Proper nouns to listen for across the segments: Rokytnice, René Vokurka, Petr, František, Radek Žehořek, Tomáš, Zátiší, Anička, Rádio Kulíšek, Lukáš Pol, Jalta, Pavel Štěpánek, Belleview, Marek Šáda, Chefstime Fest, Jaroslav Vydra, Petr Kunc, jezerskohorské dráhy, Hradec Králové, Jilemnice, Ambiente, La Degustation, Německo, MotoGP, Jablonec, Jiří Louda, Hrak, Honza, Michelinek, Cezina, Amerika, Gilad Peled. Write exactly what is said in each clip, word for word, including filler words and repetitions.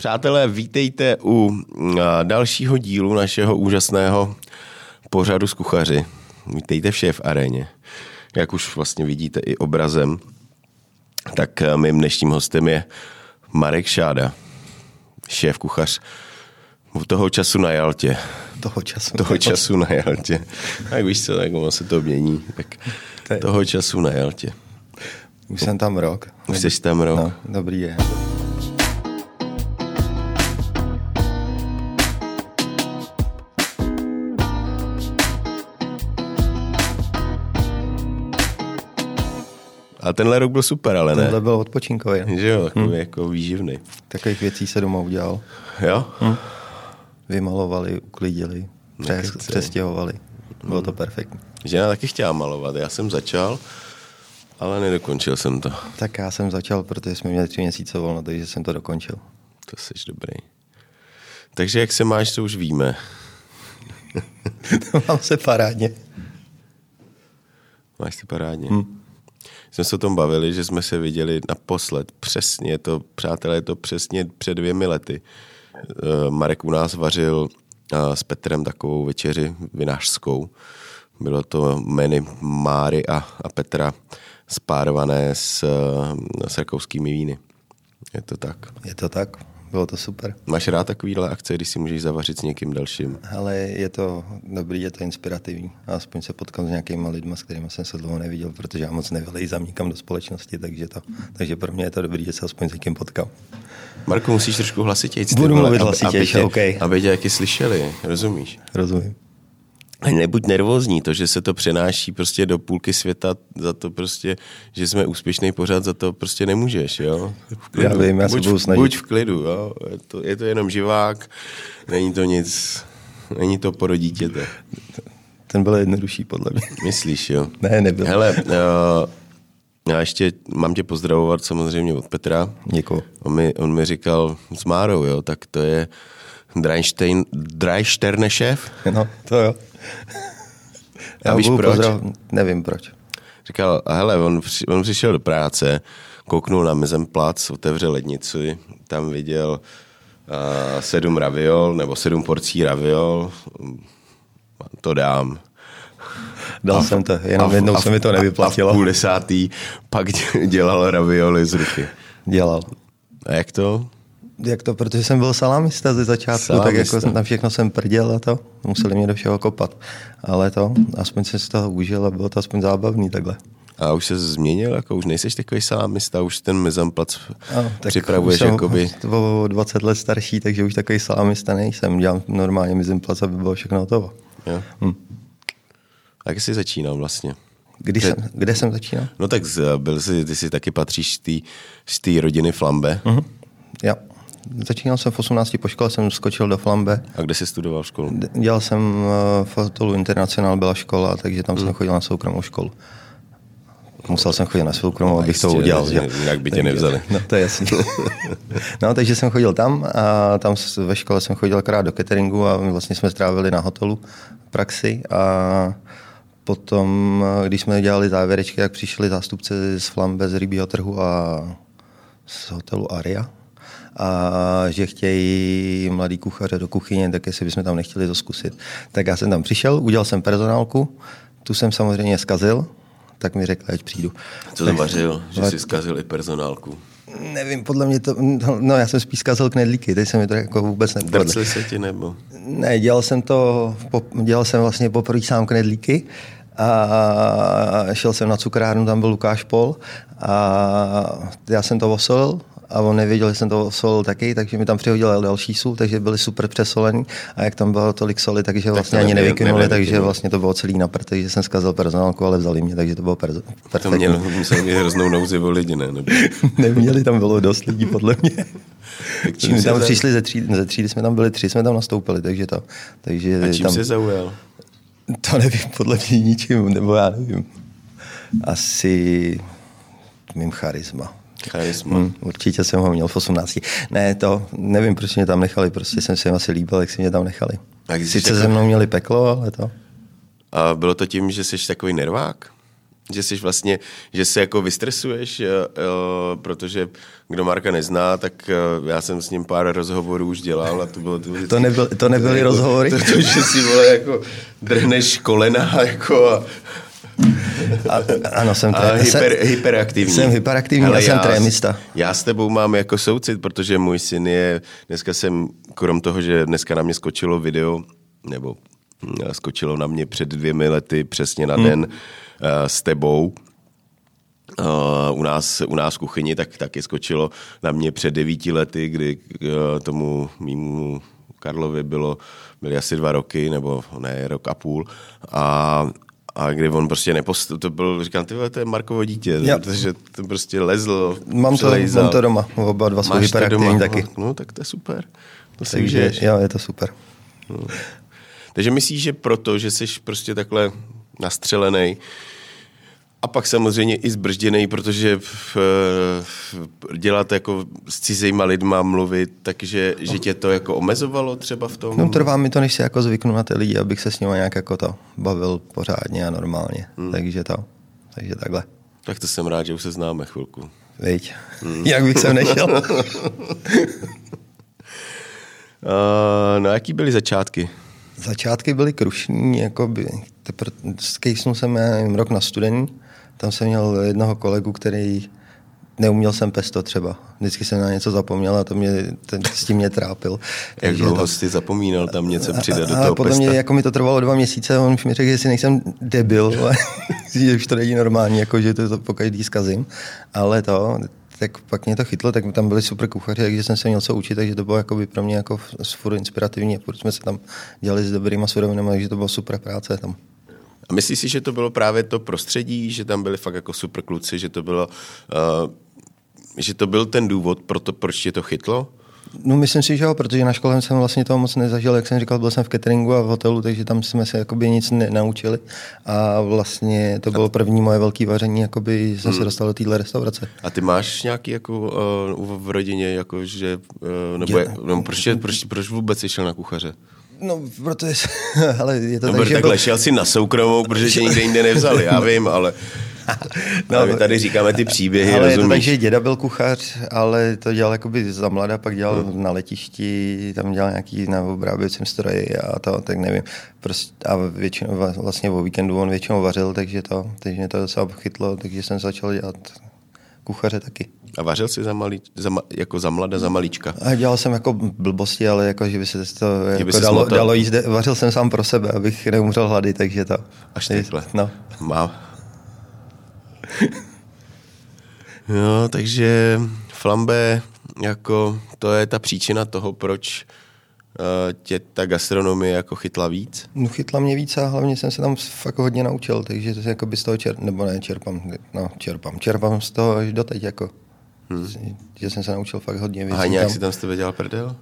Přátelé, vítejte u dalšího dílu našeho úžasného pořadu s kuchaři. Vítejte vše v aréně. Jak už vlastně vidíte i obrazem, tak mým dnešním hostem je Marek Šáda, šéf kuchař toho času na Jaltě. Toho času. Toho času na Jaltě. Tak víš co, tak ono se to mění. Tak toho času na Jaltě. Už jsem tam rok. Už jsi tam rok. No, dobrý je. A tenhle rok byl super, ale ne? Tenhle byl odpočinkový. Že jo, hmm. jako výživný. Takových věcí se doma udělal. Jo? Hmm. Vymalovali, uklidili, přes, přestěhovali. Bylo hmm. to perfektní. Žena taky chtěla malovat. Já jsem začal, ale nedokončil jsem to. Tak já jsem začal, protože jsme měli tři měsíce volno, takže jsem to dokončil. To jsi dobrý. Takže jak se máš, to už víme. Mám se parádně. Máš se parádně. Hmm. Jsme se o tom bavili, že jsme se viděli naposled. Přesně to, přátelé, je to přesně před dvěmi lety. Marek u nás vařil s Petrem takovou večeři vinařskou. Bylo to jmény Máry a, a Petra spárované s, s rakouskými víny. Je to tak? Je to tak. Bylo to super. Máš rád takovýhle akce, když si můžeš zavařit s někým dalším? Ale je to dobrý, je to inspirativní. Aspoň se potkám s nějakýma lidma, s kterými jsem se dlouho neviděl, protože já moc nevylejzám nikam do společnosti, takže, to, takže pro mě je to dobrý, že se aspoň s někým potkám. Marku, musíš trošku hlasitějc. Budu mluvit hlasitějš, ok. Aby tě jaký slyšeli, rozumíš? Rozumím. Nebuď nervózní, to, že se to přenáší prostě do půlky světa, za to prostě, že jsme úspěšný pořád, za to prostě nemůžeš, jo? Já vím, já se budu snažit. Buď v klidu, jo? Je to, je to jenom živák, není to nic, není to poro dítěte. Ten byl jednodušší, podle mě. Myslíš, jo? Ne, nebyl. Hele, uh, já ještě mám tě pozdravovat samozřejmě od Petra. Děkuju. On mi, on mi říkal s Márou, jo, tak to je Dreišterne šéf? No, to jo. Já a víš proč? Pozdrav, nevím proč. Říkal, a hele, on, při, on přišel do práce, kouknul na Mezemplac, otevřel lednici, tam viděl uh, sedm raviol, nebo sedm porcí raviol, to dám. Dal a, jsem to, jenom a, jednou a, se mi to nevyplatilo. A v půl desátý pak dělal ravioli z ruky. Dělal. A jak to? Jak to, protože jsem byl salamista ze začátku, salamista. Tak jako na všechno jsem prděl a to, museli mě do všeho kopat. Ale to, aspoň jsem z toho užil a bylo to aspoň zábavný takhle. A už se změnil, jako už nejseš takový salamista, už ten mezamplac připravuješ jsem, jakoby. O dvacet let starší, takže už takový salamista nejsem, dělám normálně mezamplac, aby bylo všechno hotovo. Jo. Hm. A jak jsi začínal vlastně? Kdy jsem, kde jsem začínal? No tak byl jsi, ty si taky patříš z té rodiny Flambe. Mhm. Jo. Začínal jsem v osmnácti po škole, jsem skočil do Flambe. A kde jsi studoval školu? Dělal jsem v hotelu Internacional, byla škola, takže tam hmm. jsem chodil na soukromou školu. Musel jsem chodit na soukromou, no, abych jistě, to udělal. Jak by tě nevzali. No, to je jasný. No, takže jsem chodil tam a tam ve škole jsem chodil akorát do cateringu a vlastně jsme strávili na hotelu praxi a potom, když jsme dělali závěrečky, tak přišli zástupci z Flambe, z rybího trhu a z hotelu Aria. A že chtějí mladý kuchaře do kuchyně, tak jestli bychom tam nechtěli to zkusit. Tak já jsem tam přišel, udělal jsem personálku, tu jsem samozřejmě zkazil, tak mi řekl, ať přijdu. Co tam vařil, že jsi zkazil i personálku? Nevím, podle mě to, no já jsem spíš zkazil knedlíky, teď se mi to jako vůbec nepovedlo. Drcli se ti nebo? Ne, dělal jsem to, dělal jsem vlastně poprvé sám knedlíky, a šel jsem na cukrárnu, tam byl Lukáš Pol a já jsem to osolil, a on nevěděl, že jsem to solil taky, takže mi tam přihodil další sůl, takže byli super přesolený a jak tam bylo tolik soli, takže vlastně tak ani nevykynuli, takže vlastně to bylo celý naprt, takže jsem zkazil personálku, ale vzali mě, takže to bylo perzo- perfektní. To měli, museli mě hroznou nouzi o lidi, ne? Neměli, tam bylo dost lidí, podle mě. My tam přišli ze třídy, ze třídy jsme tam byli tři, jsme tam nastoupili, takže to. Takže a čím tam... se zaujal? To nevím, podle mě ničím, nebo já nevím. Asi mým charisma. Charisma. Hmm, určitě jsem ho měl v osmnácti. Ne, to nevím, proč mě tam nechali, prostě jsem se jim asi líbil, jak si mě tam nechali. Sice se mnou měli peklo, ale to... A bylo to tím, že jsi takový nervák? že jsi vlastně, že se jako vystresuješ, protože kdo Marka nezná, tak já jsem s ním pár rozhovorů už dělal a to bylo to, to, nebyl, to nebyly to, rozhovory. To, to, to, že si vole jako drhneš kolena jako a A, ano, jsem, tré... hyper, jsem hyperaktivní. Jsem hyperaktivní, ale já jsem trémista. Já s tebou mám jako soucit, protože můj syn je, dneska jsem, krom toho, že dneska na mě skočilo video, nebo skočilo na mě před dvěmi lety přesně na den hmm. uh, s tebou, Uh, u nás, u nás v kuchyni, tak taky skočilo na mě před devíti lety, kdy uh, tomu mýmu Karlovi bylo, byly asi dva roky, nebo ne, rok a půl. A A kdy on prostě nepost... to byl, říkám, ty vole, to je Markovo dítě, ja. Protože to prostě lezlo. Mám to, mám to doma, oba dva jsou hyperaktivní taky. No, tak to je super. To si Takže, jo, je to super. No. Takže myslíš, že proto, že jsi prostě takhle nastřelenej a pak samozřejmě i zbržděnej, protože v, v, dělat jako s cizíma lidma mluvit, takže že tě to jako omezovalo třeba v tom? No trvá mi to, než se jako zvyknu na ty lidi, abych se s nimi nějak jako to bavil pořádně a normálně. Hmm. Takže to, takže takhle. Tak to jsem rád, že už se známe chvilku. Viď, hmm. jak bych sem nešel. uh, no jaký byly začátky? Začátky byly krušní, jakoby. Skejsnul jsem já rok na studení. Tam jsem měl jednoho kolegu, který neuměl jsem pesto třeba. Vždycky jsem na něco zapomněl a to mě, ten, s tím mě trápil. Jak dlouho jsi zapomínal tam něco přidat do toho potom pesta? Mě, jako mi to trvalo dva měsíce a on mi řekl, že si nejsem debil, ale, že už to není normální, jako, že to, to po každý zkazím. Ale to, tak pak mě to chytlo, tak tam byli super kuchaři, takže jsem se měl co učit, takže to bylo pro mě jako furt inspirativní. Furt jsme se tam dělali s dobrýma surovinama, takže to bylo super práce tam. A myslíš si, že to bylo právě to prostředí, že tam byli fakt jako super kluci, že to bylo, uh, že to byl ten důvod, proto, proč tě to chytlo? No myslím si, že jo, protože na škole jsem vlastně toho moc nezažil, jak jsem říkal, byl jsem v cateringu a v hotelu, takže tam jsme se jakoby nic nenaučili a vlastně to bylo první moje velké vaření, jakoby jsem hmm. se dostal do téhle restaurace. A ty máš nějaký jako uh, v rodině, jako že, uh, nebo je, no, proč, proč, proč vůbec jsi šel na kuchaře? No, protože, ale je to no, tak, že... Takhle, šel jsi na soukromou, protože tě nikde jinde nevzali, já vím, ale... No, ale my tady říkáme ty příběhy, ale rozumíš? Takže děda byl kuchař, ale to dělal jakoby za mladá, pak dělal hmm. na letišti, tam dělal nějaký na obráběcím stroji a to, tak nevím. Prostě, a většinou, vlastně o víkendu on většinou vařil, takže to, takže mě to docela chytlo, takže jsem začal dělat kuchaře taky. A vařil jsi za malí, za, jako za mlada, za malíčka? A dělal jsem jako blbosti, ale jako, že by se to jako dalo, dalo jíst. Vařil jsem sám pro sebe, abych neumřel hlady, takže to. Až takhle. No. Mám. No, takže Flambe, jako to je ta příčina toho, proč uh, tě ta gastronomie jako chytla víc? No chytla mě víc a hlavně jsem se tam fakt hodně naučil, takže to se jako by z toho čerpám, nebo ne, čerpám, no čerpám, čerpám z toho až doteď jako, hmm. že jsem se naučil fakt hodně věcí. A nějak tam, si tam s tebe dělal prdel?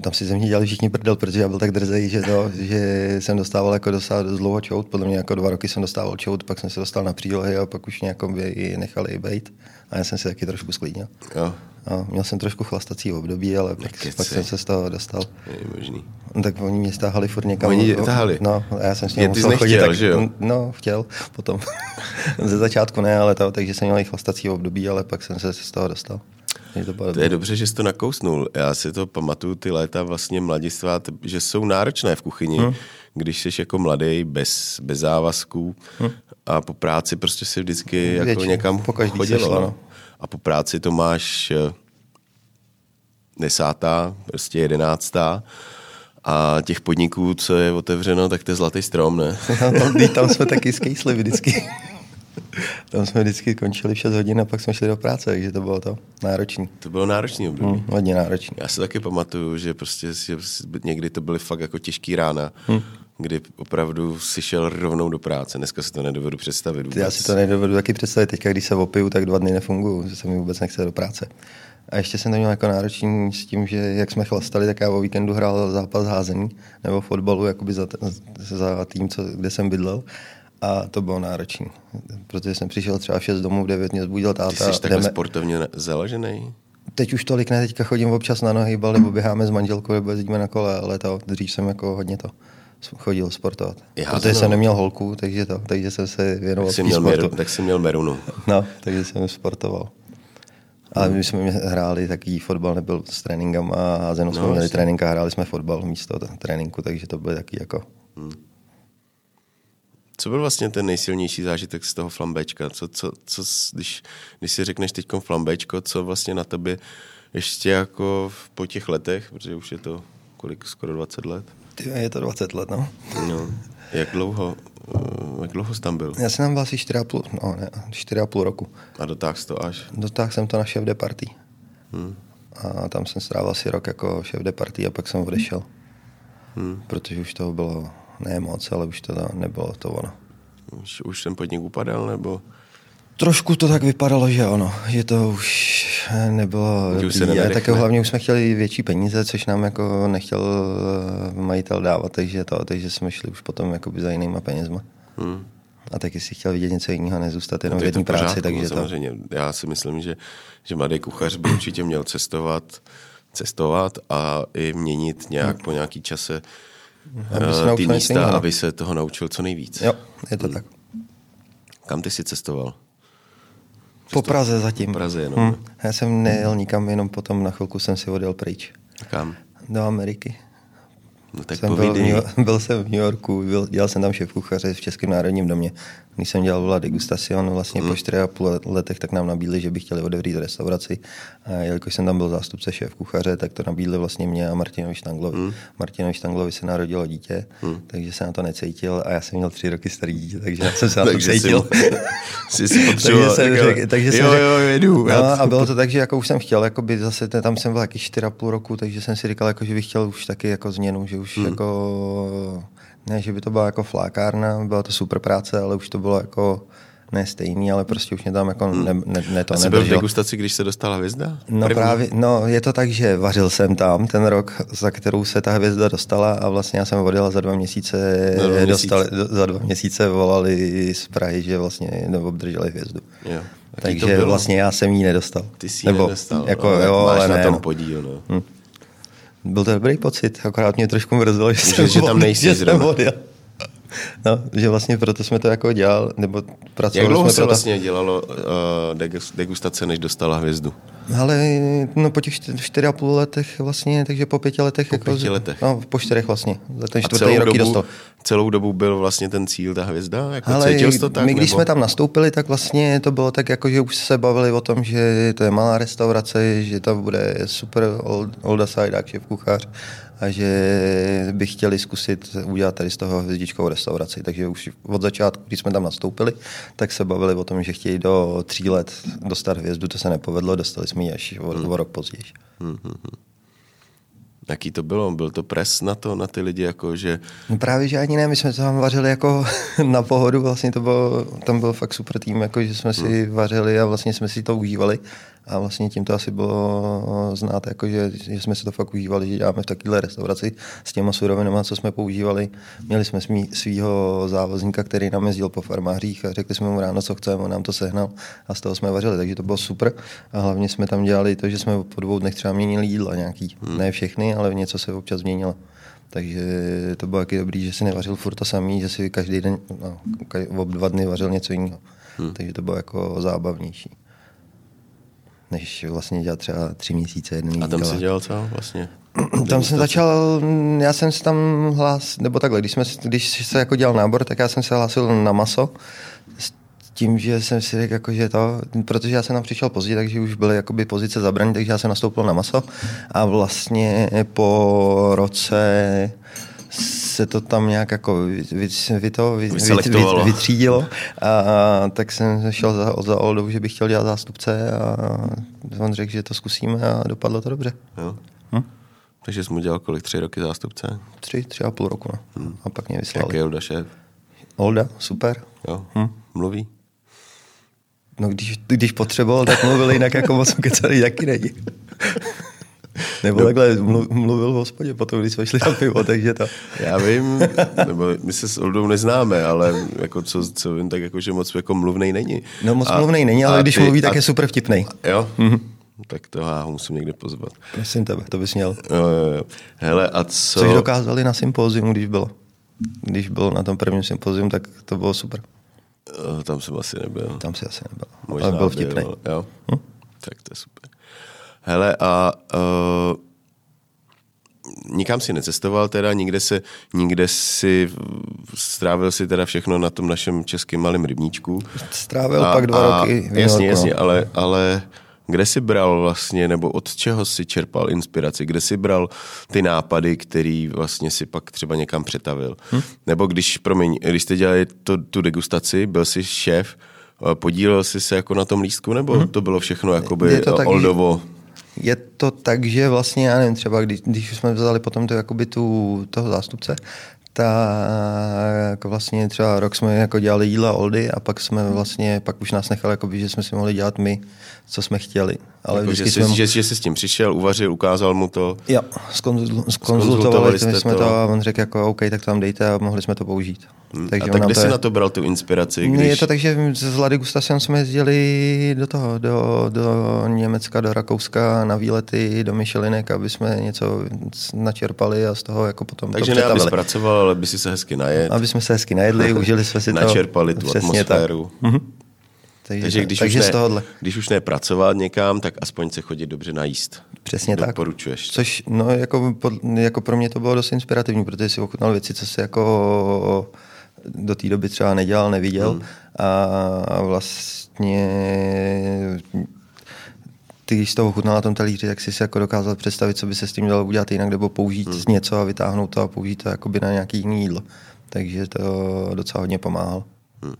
Tam si ze mě dělali všichni prdel, protože já byl tak drzej, že, to, že jsem dostával jako dosáhl dlouho čout. Podle mě jako dva roky jsem dostával čout, pak jsem se dostal na přílohy a pak už nějakom ji nechali i bejt. A já jsem se taky trošku sklidnil. Jo. A měl jsem trošku chlastací období, ale pak, pak jsem se z toho dostal. Je možný. No, tak oni mě stáhali furt někam. Oni je táhali? No, a já jsem s ním musel nechtěl, chodit. Tak, že jo? No, chtěl potom. Ze začátku ne, ale to, takže jsem měl i chlastací období, ale pak jsem se z toho dostal. To, to je dobře, že jsi to nakousnul. Já si to pamatuju, ty léta vlastně mladistva, že jsou náročné v kuchyni, hmm. když jsi jako mladý, bez, bez závazků hmm. a po práci prostě si vždycky jako Většinou, někam chodilo. No. A po práci to máš desátá, prostě jedenáctá. A těch podniků, co je otevřeno, tak to je zlatý strom, ne? Tam jsme taky skejsli vždycky. Tam jsme vždycky končili v šest hodin a pak jsme šli do práce, takže to bylo to náročný. To bylo náročný období. Hmm, hodně náročný. Já se taky pamatuju, že prostě někdy to byly fakt jako těžký rána, hmm. kdy opravdu si šel rovnou do práce. Dneska si to nedovedu představit vůbec. Já si to nedovedu taky představit. Teďka, když se opiju, tak dva dny nefunguju, že se mi vůbec nechce do práce. A ještě jsem to měl jako náročný s tím, že jak jsme chlastali, tak já o víkendu hrál zápas házení nebo fotbalu jakoby za, za tým, co, kde jsem bydlel. A to bylo náročný, protože jsem přišel třeba v šest domů, v devět mě zbudil táta. Ty jsi takhle jdeme... sportovně založený? Teď už tolik ne, teďka chodím občas na nohybal, nebo běháme s manželkou, nebo jezdíme na kole, ale to, dřív jsem jako hodně to chodil sportovat. Já protože jsem neměl holku, takže to, takže jsem se věnoval sportu. Tak jsem měl merunu. No, takže jsem sportoval. Ale my jsme hráli takový fotbal, nebyl s tréninkem a házenou jsme no, měli trénink a hráli jsme fotbal místo tréninku, takže to bylo taky jako... Hmm. Co byl vlastně ten nejsilnější zážitek z toho flambéčka? Co, co, co, když, když si řekneš teďkom flambéčko, co vlastně na tebe ještě jako po těch letech, protože už je to kolik, skoro dvacet let? Je to dvacet let, no. No. Jak dlouho, jak dlouho jsi tam byl? Já jsem tam byl asi čtyři a půl roku. A dotáhl jsi to až? Dotáhl jsem to na šéf de party. Hmm. A tam jsem strávil asi rok jako šéf de party a pak jsem odešel. Hmm. Protože už toho bylo ne moc, ale už to nebylo to ono. Už, už ten podnik upadal, nebo? Trošku to tak vypadalo, že ono. Že to už nebylo dobrý. A také hlavně už jsme chtěli větší peníze, což nám jako nechtěl majitel dávat, takže, to, takže jsme šli už potom za jinýma penězma. Hmm. A taky si chtěl vidět něco jiného, nezůstat jenom v jedné práci. Pořádku, takže samozřejmě. To... Já si myslím, že, že mladý kuchař by určitě měl cestovat, cestovat a i měnit nějak hmm. po nějaký čase aby ty místa, aby se toho naučil co nejvíc. Jo, je to hmm. tak. Kam ty jsi cestoval? Po Praze zatím. Praze jenom. Hmm. Já jsem nejel nikam, jenom potom na chvilku jsem si odjel pryč. Kam? Do Ameriky. No tak jsem byl, New, byl jsem v New Yorku, byl, dělal jsem tam šéfkuchaře v Českém národním domě. Když jsem dělal La Degustation, vlastně hmm. po čtyři a půl letech, tak nám nabídli, že by chtěli odevřít restauraci. A jelikož jsem tam byl zástupce šéfkuchaře, tak to nabídli vlastně mě a Martinovi Štanglovi. Hmm. Martinovi Štanglovi se narodilo dítě, hmm. takže se na to necítil a já jsem měl tři roky starý dítě, takže jsem se na to cítil. Jsi si potřeboval. takže jsem řekl, takže jo, jo, jedu. No, a bylo to tak, že jako už jsem chtěl, jakoby zase tam jsem byl taky čtyři a půl roku, takže jsem si říkal, jako, že bych chtěl už taky jako změnu, že už hmm. jako... Ne, že by to byla jako flákárna, byla to super práce, ale už to bylo jako ne stejný, ale prostě už mě tam jako ne, ne, ne to a nebržilo. A jsi byl v degustaci, když se dostala hvězda? No první? Právě, no je to tak, že vařil jsem tam ten rok, za kterou se ta hvězda dostala a vlastně já jsem odjel za dva měsíce, za dva, dostali, měsíc. za dva měsíce volali z Prahy, že vlastně obdrželi hvězdu. Jo. Takže vlastně já jsem ji nedostal. Ty jsi ji nedostal, jako, no, jo, máš ale na ne, tom podíl, no. Hm. Byl to dobrý pocit, akorát mě trošku mrzelo, že jsem že tam nejsi zrovna. No, že vlastně proto jsme to jako dělal, nebo pracovali. Jak dlouho se proto... vlastně dělalo uh, degustace, než dostala hvězdu? Ale no, po těch čtyři a půl letech vlastně, takže po pěti letech. Po jako pěti letech. No, po čtyřech vlastně, za ten čtvrtý roky dostal. Celou dobu byl vlastně ten cíl, ta hvězda? Jako ale cítil jsi to tak, my, když nebo... jsme tam nastoupili, tak vlastně to bylo tak, jako, že už se bavili o tom, že to je malá restaurace, že tam bude super old, olda sajdák, šéf kuchař. A že by chtěli zkusit udělat tady z toho hvězdičkovou restauraci. Takže už od začátku, když jsme tam nastoupili, tak se bavili o tom, že chtějí do tří let dostat hvězdu. To se nepovedlo, dostali jsme ji až o, hmm. o rok později. Hmm, hmm, hmm. Jaký to bylo? Byl to pres na to, na ty lidi? Jako, že... No právě, že ani ne. My jsme to tam vařili jako na pohodu. Vlastně to bylo, tam byl fakt super tým, jako, že jsme si hmm. vařili a vlastně jsme si to užívali. A vlastně tím to asi bylo znát, jako, že, že jsme se to fakt užívali, že děláme v takovéhle restauraci s těma surovinama, co jsme používali. Měli jsme svýho závozníka, který nám jezdil po farmářích a řekli jsme mu ráno, co chceme, on nám to sehnal a z toho jsme vařili, takže to bylo super. A hlavně jsme tam dělali to, že jsme po dvou dnech třeba měnili jídla nějaký, hmm. ne všechny, ale něco se občas změnilo. Takže to bylo taky dobrý, že si nevařil furt to samý, že si každý den, no, ob dva dny vařil něco jiného. Hmm. Takže to bylo jako zábavnější. Než vlastně dělal třeba tři měsíce jedný. A tam jsi dělal co vlastně? Tam jsem začal, já jsem se tam hlásil, nebo takhle, když, jsme, když se jako dělal nábor, tak já jsem se hlásil na maso, s tím, že jsem si řekl, jako, že to, protože já jsem tam přišel později, takže už byly jakoby pozice zabrané, takže já jsem nastoupil na maso a vlastně po roce... se to tam nějak jako vy, vy to, vy, vy, vy, vytřídilo a, a tak jsem šel za, za Oldou, že bych chtěl dělat zástupce a on řekl, že to zkusíme a dopadlo to dobře. Jo. Hm? Takže jsi mu dělal kolik? Tři roky zástupce? Tři, tři a půl roku. No. Hm. A pak mě vyslali. Jaký je Olda šéf? Olda, super. Jo. Hm? Mluví? No když, když potřeboval, tak mluvil, jinak jako moc kecali, taky není. Nebo no, takhle mluvil v hospodě potom, když jsme šli na pivo, takže to... Já vím, nebo my se s Oldou neznáme, ale jako co, co vím, tak jako, že moc jako mluvnej není. No moc a, mluvnej není, ale když ty, mluví, tak a... je super vtipnej. Jo? Mm-hmm. Tak to já ho musím někde pozvat. Prosím tebe, to bys měl. Jo, jo, jo. Hele, a co... Což dokázali na sympózium, když bylo. když byl na tom prvním sympozium, tak to bylo super. Tam jsem asi nebyl. Tam si asi nebyl. Možná byl vtipný. Byl, jo? Hm? Tak to je super. Hele, a uh, nikam si necestoval teda, nikde si, nikde si strávil si teda všechno na tom našem českém malém rybníčku. Strávil a, pak dva a, roky. Jasně, jasně, ale, ale kde si bral vlastně, nebo od čeho si čerpal inspiraci, kde si bral ty nápady, který vlastně si pak třeba někam přetavil. Hm? Nebo když, promiň, když jste dělali to, tu degustaci, byl jsi šéf, podílel jsi se jako na tom lístku, nebo hm? to bylo všechno jakoby oldovo? Je to tak, že vlastně, já nevím, třeba když, když jsme vzali potom to, jakoby tu, toho zástupce, tak vlastně třeba rok jsme jako dělali jídla oldy a pak jsme vlastně, pak už nás nechali, jakoby, že jsme si mohli dělat my, co jsme chtěli. Ale jako, že, jsi, jsme... že, že jsi s tím přišel, uvařil, ukázal mu to? Jo, skonzultovali, skonzultovali jsme, jsme to a on řekl jako OK, tak to tam dejte a mohli jsme to použít. Hmm. Takže a tak kde jsi je... na to bral tu inspiraci? Když... Je to tak, že z La Degustation jsme jezdili do toho, do, do Německa, do Rakouska, na výlety, do Michelinek, aby jsme něco načerpali a z toho jako potom takže to přetavili. Takže ne, aby pracoval, ale by si se hezky najedli. Aby jsme se hezky najedli, užili jsme si to. Načerpali tu atmosféru. Tak. Mhm. Takže, takže když, takže už ne, když už ne pracovat někam, tak aspoň se chodit dobře najíst. Přesně tak. Doporučuješ. Což no, jako, jako pro mě to bylo dost inspirativní, protože si ochutnal věci, co se jako do té doby třeba nedělal, neviděl. Hmm. A vlastně ty, když jsi toho ochutnal na tom talíři, tak jsi si jako dokázal představit, co by se s tím dalo udělat jinak, nebo použít hmm. něco a vytáhnout to a použít to jakoby na nějaký jiný jídlo. Takže to docela hodně pomáhalo. Hmm.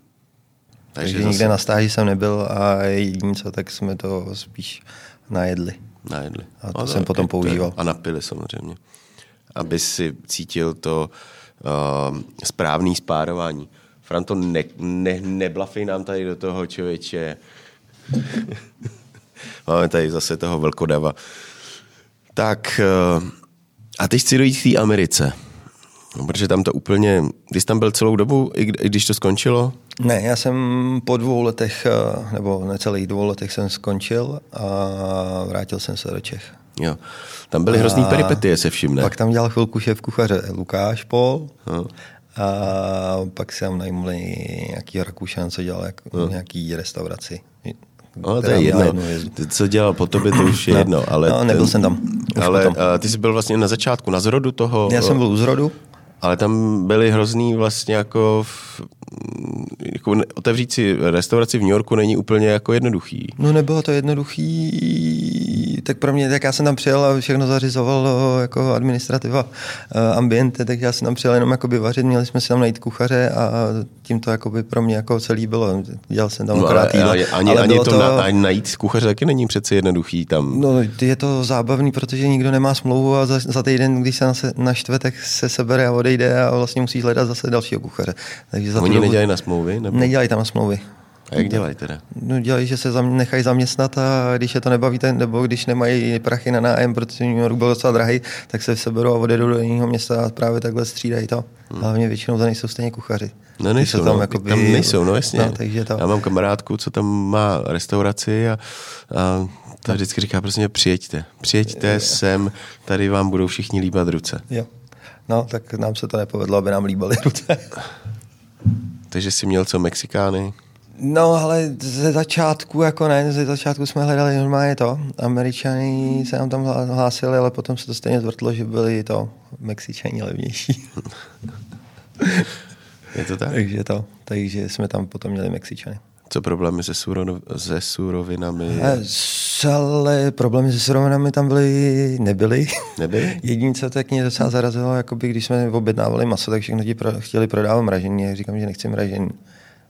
Takže, Takže nikde zase... na stáži jsem nebyl a jediný co, tak jsme to spíš najedli. Najedli. A to a jsem potom používal. A napili samozřejmě. Aby si cítil to uh, správný spárování. Franto, ne, ne, neblafej nám tady do toho, člověče. Máme tady zase toho velkodava. Tak uh, a teď chci dojít k té Americe. No, protože tam to úplně... Ty jsi tam byl celou dobu, i, i když to skončilo? Ne, já jsem po dvou letech, nebo necelých dvou letech jsem skončil a vrátil jsem se do Čech. Jo. Tam byly a hrozný peripetie, se všim, ne? Pak tam dělal chvilku šéf kuchaře Lukáš Pol no. a pak se tam najmuli nějaký Rakušan, co dělal jak, no. nějaký restauraci. No, to je jedno. Ty, co dělal po tobě, to už je no. jedno. Ale no, nebyl ten, jsem tam. Ale ty jsi byl vlastně na začátku, na zrodu toho... Já jsem byl u zrodu. Ale tam byly hrozný vlastně jako, v, jako otevřít si restauraci v New Yorku není úplně jako jednoduchý. No nebylo to jednoduchý, tak pro mě, tak já jsem tam přijel a všechno zařizoval jako administrativa ambiente, tak já jsem tam přijel jenom jakoby vařit, měli jsme si tam najít kuchaře a tím to jakoby pro mě jako celý bylo. Dělal jsem tam no akorát jídlo. Ale, ani, ale ani to, to... Na, ani najít kuchaře taky není přece jednoduchý tam. No je to zábavný, protože nikdo nemá smlouvu a za, za týden, když se naštve, tak se sebere a odejde. Jde a vlastně musíš hledat zase dalšího kuchaře. Takže za oni nedělají na smlouvy? Nebo? Nedělají tam na smlouvy. A jak dělají teda? No, dělají, že se zam, nechají zaměstnat a když je to nebaví, nebo když nemají prachy na nájem, protože New York byl docela drahý, tak se seberou a odjedou do jiného města a právě takhle střídají to. Hmm. Hlavně většinou to nejsou stejně kuchaři. No nejsou, tam, no, jakoby... tam nejsou, no jasně. No, takže to... Já mám kamarádku, co tam má restauraci a... a... ta vždycky říká, prostě přijeďte. Přijeďte je... sem, tady vám budou všichni líbat ruce. Jo. No, tak nám se to nepovedlo, aby nám líbaly ruce. Takže jsi měl co, Mexikány? No, ale ze začátku, jako ne, ze začátku jsme hledali normálně to. Američani se nám tam hlásili, ale potom se to stejně zvrtlo, že byli to Mexičani levnější. Je to tak? Takže to, takže jsme tam potom měli Mexičany. Co problémy se, surov, se surovinami? Ale problémy se surovinami tam byly, nebyly. Nebyly? Jediné, co tak mě docela zarazilo, jakoby, když jsme objednávali maso, tak všechno ti pro, chtěli prodávat mražený. Já říkám, že nechci mražený.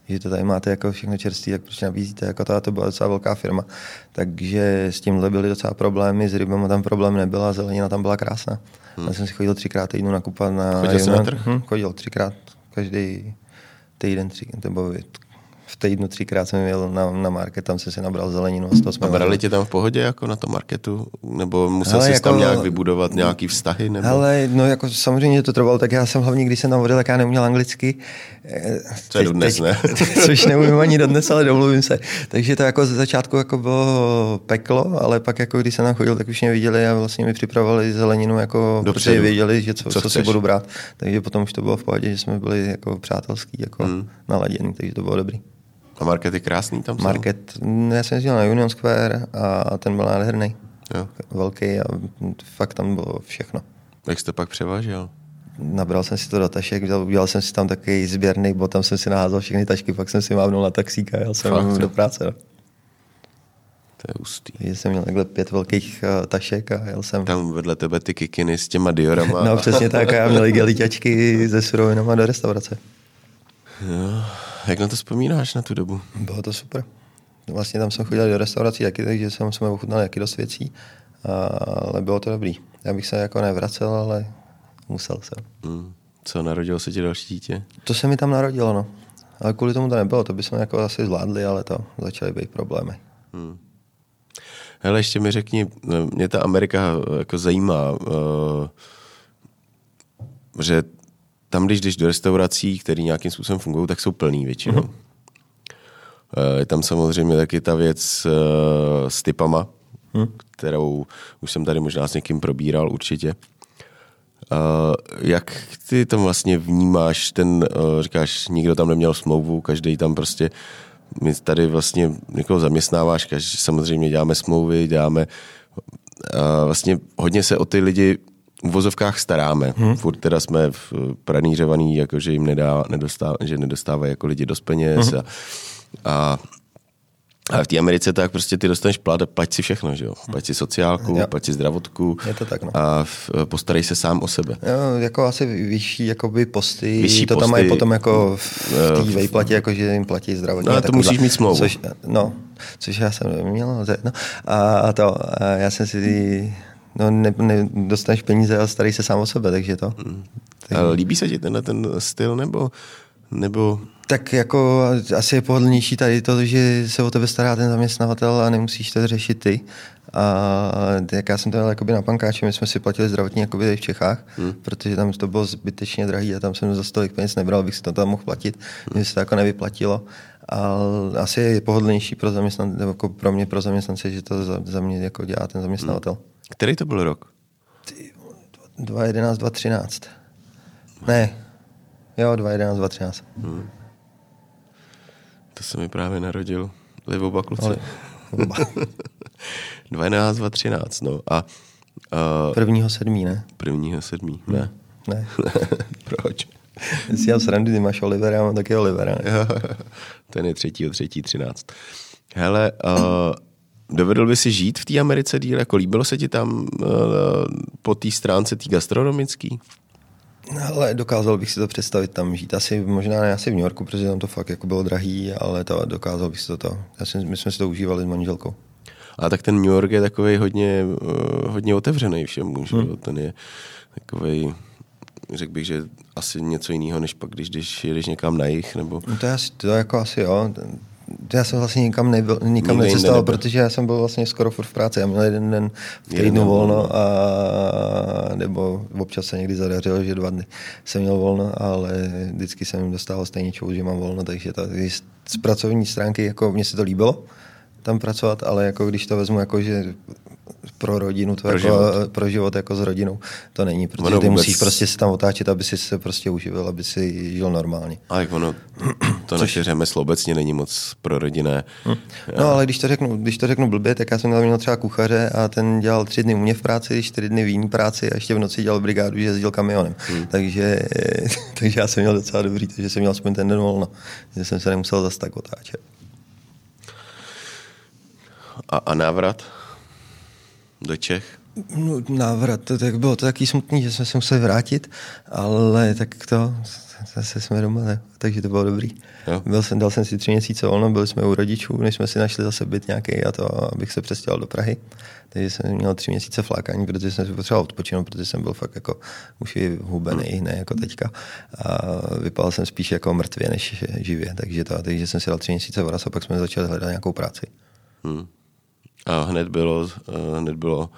Že to tady máte jako všechno čerství, tak proč nabízíte? Jako to, to byla docela velká firma. Takže s tímhle byly docela problémy, s rybama tam problém nebyla, zelenina tam byla krásná. Hmm. Já jsem si chodil třikrát týdnu nakupovat. Na, chodil jsi na trh? Hm, chodil třikrát, každý týden, tři, nebo v týdnu třikrát jsem jel na, na market, tam jsem si nabral zeleninu. A brali tě tam v pohodě jako na tom marketu? Nebo musel jsi jako, tam nějak vybudovat nějaký vztahy? Nebo? Hele, no jako samozřejmě to trvalo, tak já jsem hlavně, když jsem tam vodil, tak já neuměl anglicky. Co je dodnes, ne? Což neumím ani dodnes, ale domluvím se. Takže to jako ze začátku jako bylo peklo, ale pak jako když jsem tam chodil, tak už mě viděli a vlastně mi připravovali zeleninu, jako protože věděli, že co, co, co si budu brát. Takže potom už to bylo v pohodě, že jsme byli jako přátelský, jako hmm. naladěný, takže to bylo dobrý. A market je krásný tam? Market, já jsem jezdil na Union Square a ten byl nádherný. Jo. Velký a fakt tam bylo všechno. Jak jste pak převážel? Nabral jsem si to do tašek, udělal jsem si tam takový sběrný bod, tam jsem si naházal všechny tašky, pak jsem si mávnul na taxíka a jel jsem fakt do práce. No. To je ústý. Já jsem měl takhle pět velkých uh, tašek a jel jsem. Tam vedle tebe ty kikiny s těma diorama. No přesně tak a já měl geliťačky ze surovinama do restaurace. No. Jak na to vzpomínáš na tu dobu? Bylo to super. Vlastně tam jsem chodil do restaurací taky, takže jsem se ochutnal jaký dost věcí, ale bylo to dobrý. Já bych se jako nevracel, ale musel jsem. Mm. Co, narodilo se ti další dítě? To se mi tam narodilo, no. Ale kvůli tomu to nebylo, to bychom jako asi zvládli, ale to začaly být problémy. Mm. Hele, ještě mi řekni, mě ta Amerika jako zajímá, uh, že tam, když jdeš do restaurací, které nějakým způsobem fungují, tak jsou plný většinou. Mm-hmm. Je tam samozřejmě taky ta věc uh, s tipama, mm. kterou už jsem tady možná s někým probíral určitě. Uh, jak ty tam vlastně vnímáš ten, uh, říkáš, nikdo tam neměl smlouvu, každý tam prostě, my tady vlastně někoho zaměstnáváš, každý, samozřejmě děláme smlouvy, děláme, uh, vlastně hodně se o ty lidi v vozovkách staráme. Hmm. Furt teda jsme pranířovaný, jakože jim nedá, nedostává, že nedostávají jako lidi dost peněz. Hmm. A, a, a v té Americe tak prostě ty dostaneš plat a plať si všechno, že jo? Plať si sociálku, ja. plať si zdravotku. Je to tak, no. A postarej se sám o sebe. Jo, jako asi vyšší jakoby posty. Vyšší to tam posty, mají potom jako v té vejplatě, jakože jim platí zdravotní. No, to musíš mít smlouvu. Což, no, což já jsem neměl. No, a to, a já jsem si ty... No, ne, ne, dostaneš peníze a starej se sám o sebe, takže to. Mm. Takže... A líbí se ti tenhle ten styl, nebo, nebo... Tak jako asi je pohodlnější tady to, že se o tebe stará ten zaměstnavatel a nemusíš to řešit ty. A jak já jsem to měl jakoby na pankáči, my jsme si platili zdravotní jakoby tady v Čechách, mm. protože tam to bylo zbytečně drahý a tam jsem za stolik peněz nebral, bych si to tam mohl platit, mm. mě se to jako nevyplatilo. A asi je pohodlnější pro zaměstnance, jako pro mě, pro zaměstnance, že to za, za mě jako dělá ten zaměstnavatel. Mm. Který to byl rok? dvacet jedenáct, dvacet třináct. Ne. Jo, dvacet jedenáct, dvacet třináct. Hmm. To se mi právě narodil. Byli oba kluci. Ale, oba. dvacet jedenáct, dvacet třináct, no. A, a... Prvního sedmí, ne? Prvního sedmí, ne. Ne. Proč? Jestli já srandu, ty máš Olivera, já mám taky Olivera. Ten je třetího, třetí, třináct. Hele, uh... dovedl by si žít v té Americe díl? Jako líbilo se ti tam uh, po té stránce tý gastronomický? Ale dokázal bych si to představit tam žít. Asi možná ne asi v New Yorku, protože tam to fakt jako bylo drahý, ale to, dokázal bych si to to. Já si, my jsme si to užívali s manželkou. A tak ten New York je takovej hodně, uh, hodně otevřený všemu. Hmm. Ten je takovej... Řekl bych, že asi něco jiného, než pak, když, když jedeš někam na jih. Nebo... No to, je asi, to jako asi jo... Ten... Já jsem vlastně nikam, nebyl, nikam necestoval, protože já jsem byl vlastně skoro furt v práci. Já měl jeden den v týdnu volno, a nebo občas se někdy zadařilo, že dva dny jsem měl volno, ale vždycky jsem dostával stejně čou, že mám volno, takže ta, z pracovní stránky jako mně se to líbilo tam pracovat, ale jako když to vezmu jako, že pro rodinu, to pro, jako, život. pro život jako s rodinou, to není, protože ono ty vůbec... musíš prostě se tam otáčet, aby si se prostě uživil, aby si žil normálně. A jak ono, to naše řemeslo obecně není moc pro rodinné. Hm. No ale když to, řeknu, když to řeknu blbě, tak já jsem tam měl třeba kuchaře a ten dělal tři dny u mě v práci, čtyři dny v jiný práci a ještě v noci dělal brigádu, že jezdil kamionem. Hm. Takže, takže já jsem měl docela dobrý, takže jsem měl aspoň ten den volno, že jsem se nemusel zas tak otáčet. A, a návrat? Do Čech? No návrat, to, tak bylo to taky smutný, že jsme se museli vrátit, ale tak to, zase jsme doma, ne? Takže to bylo dobrý. Byl jsem, dal jsem si tři měsíce volno, byli jsme u rodičů, než jsme si našli zase byt nějaký a to, abych se přestěhoval do Prahy. Takže jsem měl tři měsíce flákání, protože jsem si potřeboval odpočinout, protože jsem byl fakt jako už i hubený, ne jako teďka. A vypadal jsem spíš jako mrtvě než živě, takže, to, takže jsem si dal tři měsíce voraz a pak jsme začali hledat nějakou práci. Hmm. A hned bylo, hned bylo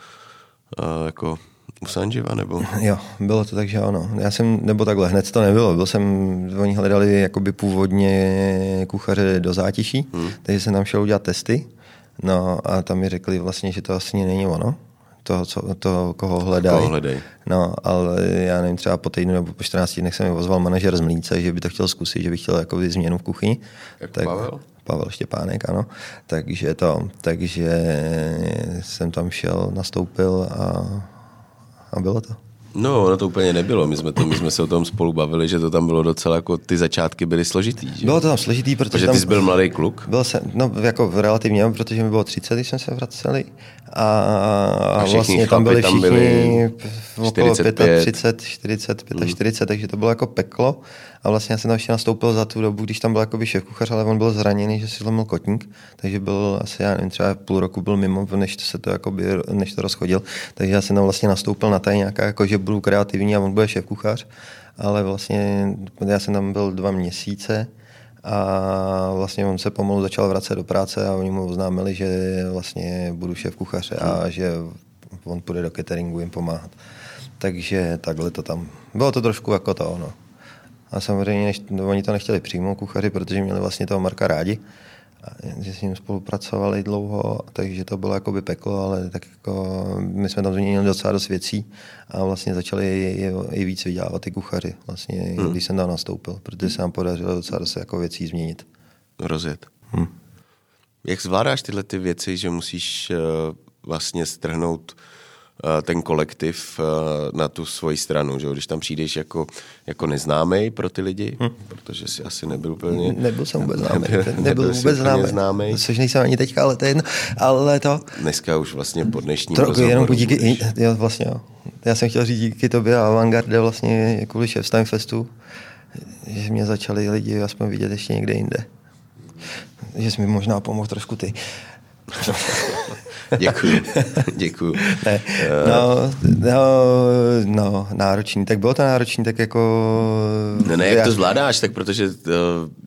jako... U Sanjiva, nebo? Jo, bylo to tak, že ano. Já jsem, nebo takhle, hned to nebylo. Byl jsem, oni hledali jakoby původně kuchaře do Zátiší, hmm. takže jsem tam šel udělat testy, no a tam mi řekli vlastně, že to vlastně není ono, to, co, to koho hledají. Koho hledej. No, ale já nevím, třeba po týdnu nebo po čtrnácti dnech jsem mi ozval manažer z Mlínce, že by to chtěl zkusit, že by chtěl jakoby změnu v kuchyni. Jak tak, Pavel? Pavel Štěpánek, ano. Takže to, takže jsem tam šel, nastoupil a A bylo to? No, ono to úplně nebylo. My jsme, to, my jsme se o tom spolu bavili, že to tam bylo docela, jako ty začátky byly složitý. Že? Bylo to tam složitý, protože, protože tam... Protože ty jsi byl mladý kluk? Byl jsem, no jako relativně, protože mi bylo třicet, když jsme se vraceli. A, a vlastně tam byli všichni tam byli okolo třicet pět, čtyřicet, čtyřicet pět, čtyřicet, takže to bylo jako peklo. A vlastně já jsem tam ještě nastoupil za tu dobu, když tam byl jakoby šéfkuchař, ale on byl zraněný, že si zlomil kotník, takže byl asi, já nevím, třeba půl roku byl mimo, než se to, jakoby, než to rozchodil. Takže já jsem tam vlastně nastoupil na tady nějaká, jako, že budu kreativní a on bude šéfkuchař, ale vlastně já jsem tam byl dva měsíce a vlastně on se pomalu začal vracet do práce a oni mu oznámili, že vlastně budu šéfkuchař a že on půjde do cateringu jim pomáhat. Takže takhle to tam. Bylo to trošku jako to ono. A samozřejmě než, oni to nechtěli přijmout kuchaři, protože měli vlastně toho Marka rádi. A, že s ním spolupracovali dlouho, takže to bylo jakoby peklo, ale tak jako my jsme tam změnili docela dost věcí a vlastně začali i víc vydělávat ty kuchaři, vlastně, hmm. když jsem tam nastoupil, protože se nám podařilo docela dost jako věcí změnit. Rozjet. Hmm. Jak zvládáš tyhle ty věci, že musíš uh, vlastně strhnout ten kolektiv na tu svoji stranu, že když tam přijdeš jako, jako neznámej pro ty lidi, hm. protože jsi asi nebyl úplně... Nebyl jsem vůbec známej. Nebyl, nebyl vůbec známej. Což nejsem ani teďka, ale to je jedno. Ale to... Dneska už vlastně po dnešním Trochu, rozhovoru... Jenom díky, budeš... jo, vlastně jo. Já jsem chtěl říct díky tobě a Avantgarde vlastně kvůli Chefstime Festu, že mě začali lidi aspoň vidět ještě někde jinde. Že jsi mi možná pomohl trošku ty... Děkuju, děkuju. Ne, no, no, no, náročný, tak bylo to náročný, tak jako... Ne, ne, jak to zvládáš, tak protože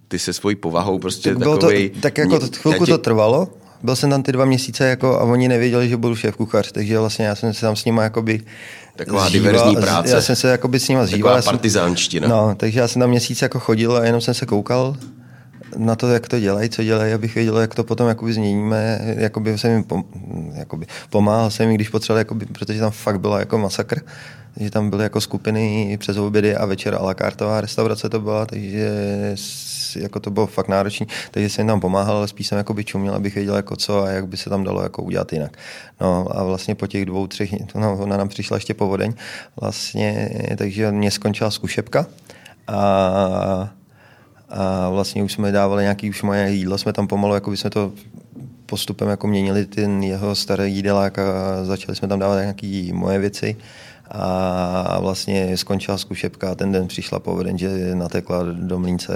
ty se svojí povahou prostě tak takovej... To, tak jako to, chvilku to trvalo, byl jsem tam ty dva měsíce jako, a oni nevěděli, že budu šéfkuchař, takže vlastně já jsem se tam s nima jakoby... Taková zžíval, diverzní práce. Já jsem se jakoby s nima zžíval. Taková partizánština. No, takže já jsem tam měsíc jako chodil a jenom jsem se koukal na to, jak to dělají, co dělají, abych věděl, jak to potom jakoby změníme. Jakoby jsem jim pom- jakoby pomáhal jsem jim, když potřeboval, jakoby, protože tam fakt byla jako masakr, že tam byly jako skupiny přes obědy a večer a la cartová restaurace to byla, takže jako to bylo fakt náročný, takže jsem jim tam pomáhal, ale spíš jsem jakoby čuměl, abych věděl, jako co a jak by se tam dalo jako udělat jinak. No a vlastně po těch dvou, třech, no, ona nám přišla ještě povodeň, vlastně, takže mě skončila zkušebka a A vlastně už jsme dávali nějaký už moje jídlo, jsme tam pomalu, jako by jsme to postupem jako měnili ten jeho starý jídelák a začali jsme tam dávat nějaké moje věci a vlastně skončila zkušebka a ten den přišla povodeň, že natekla do Mlínce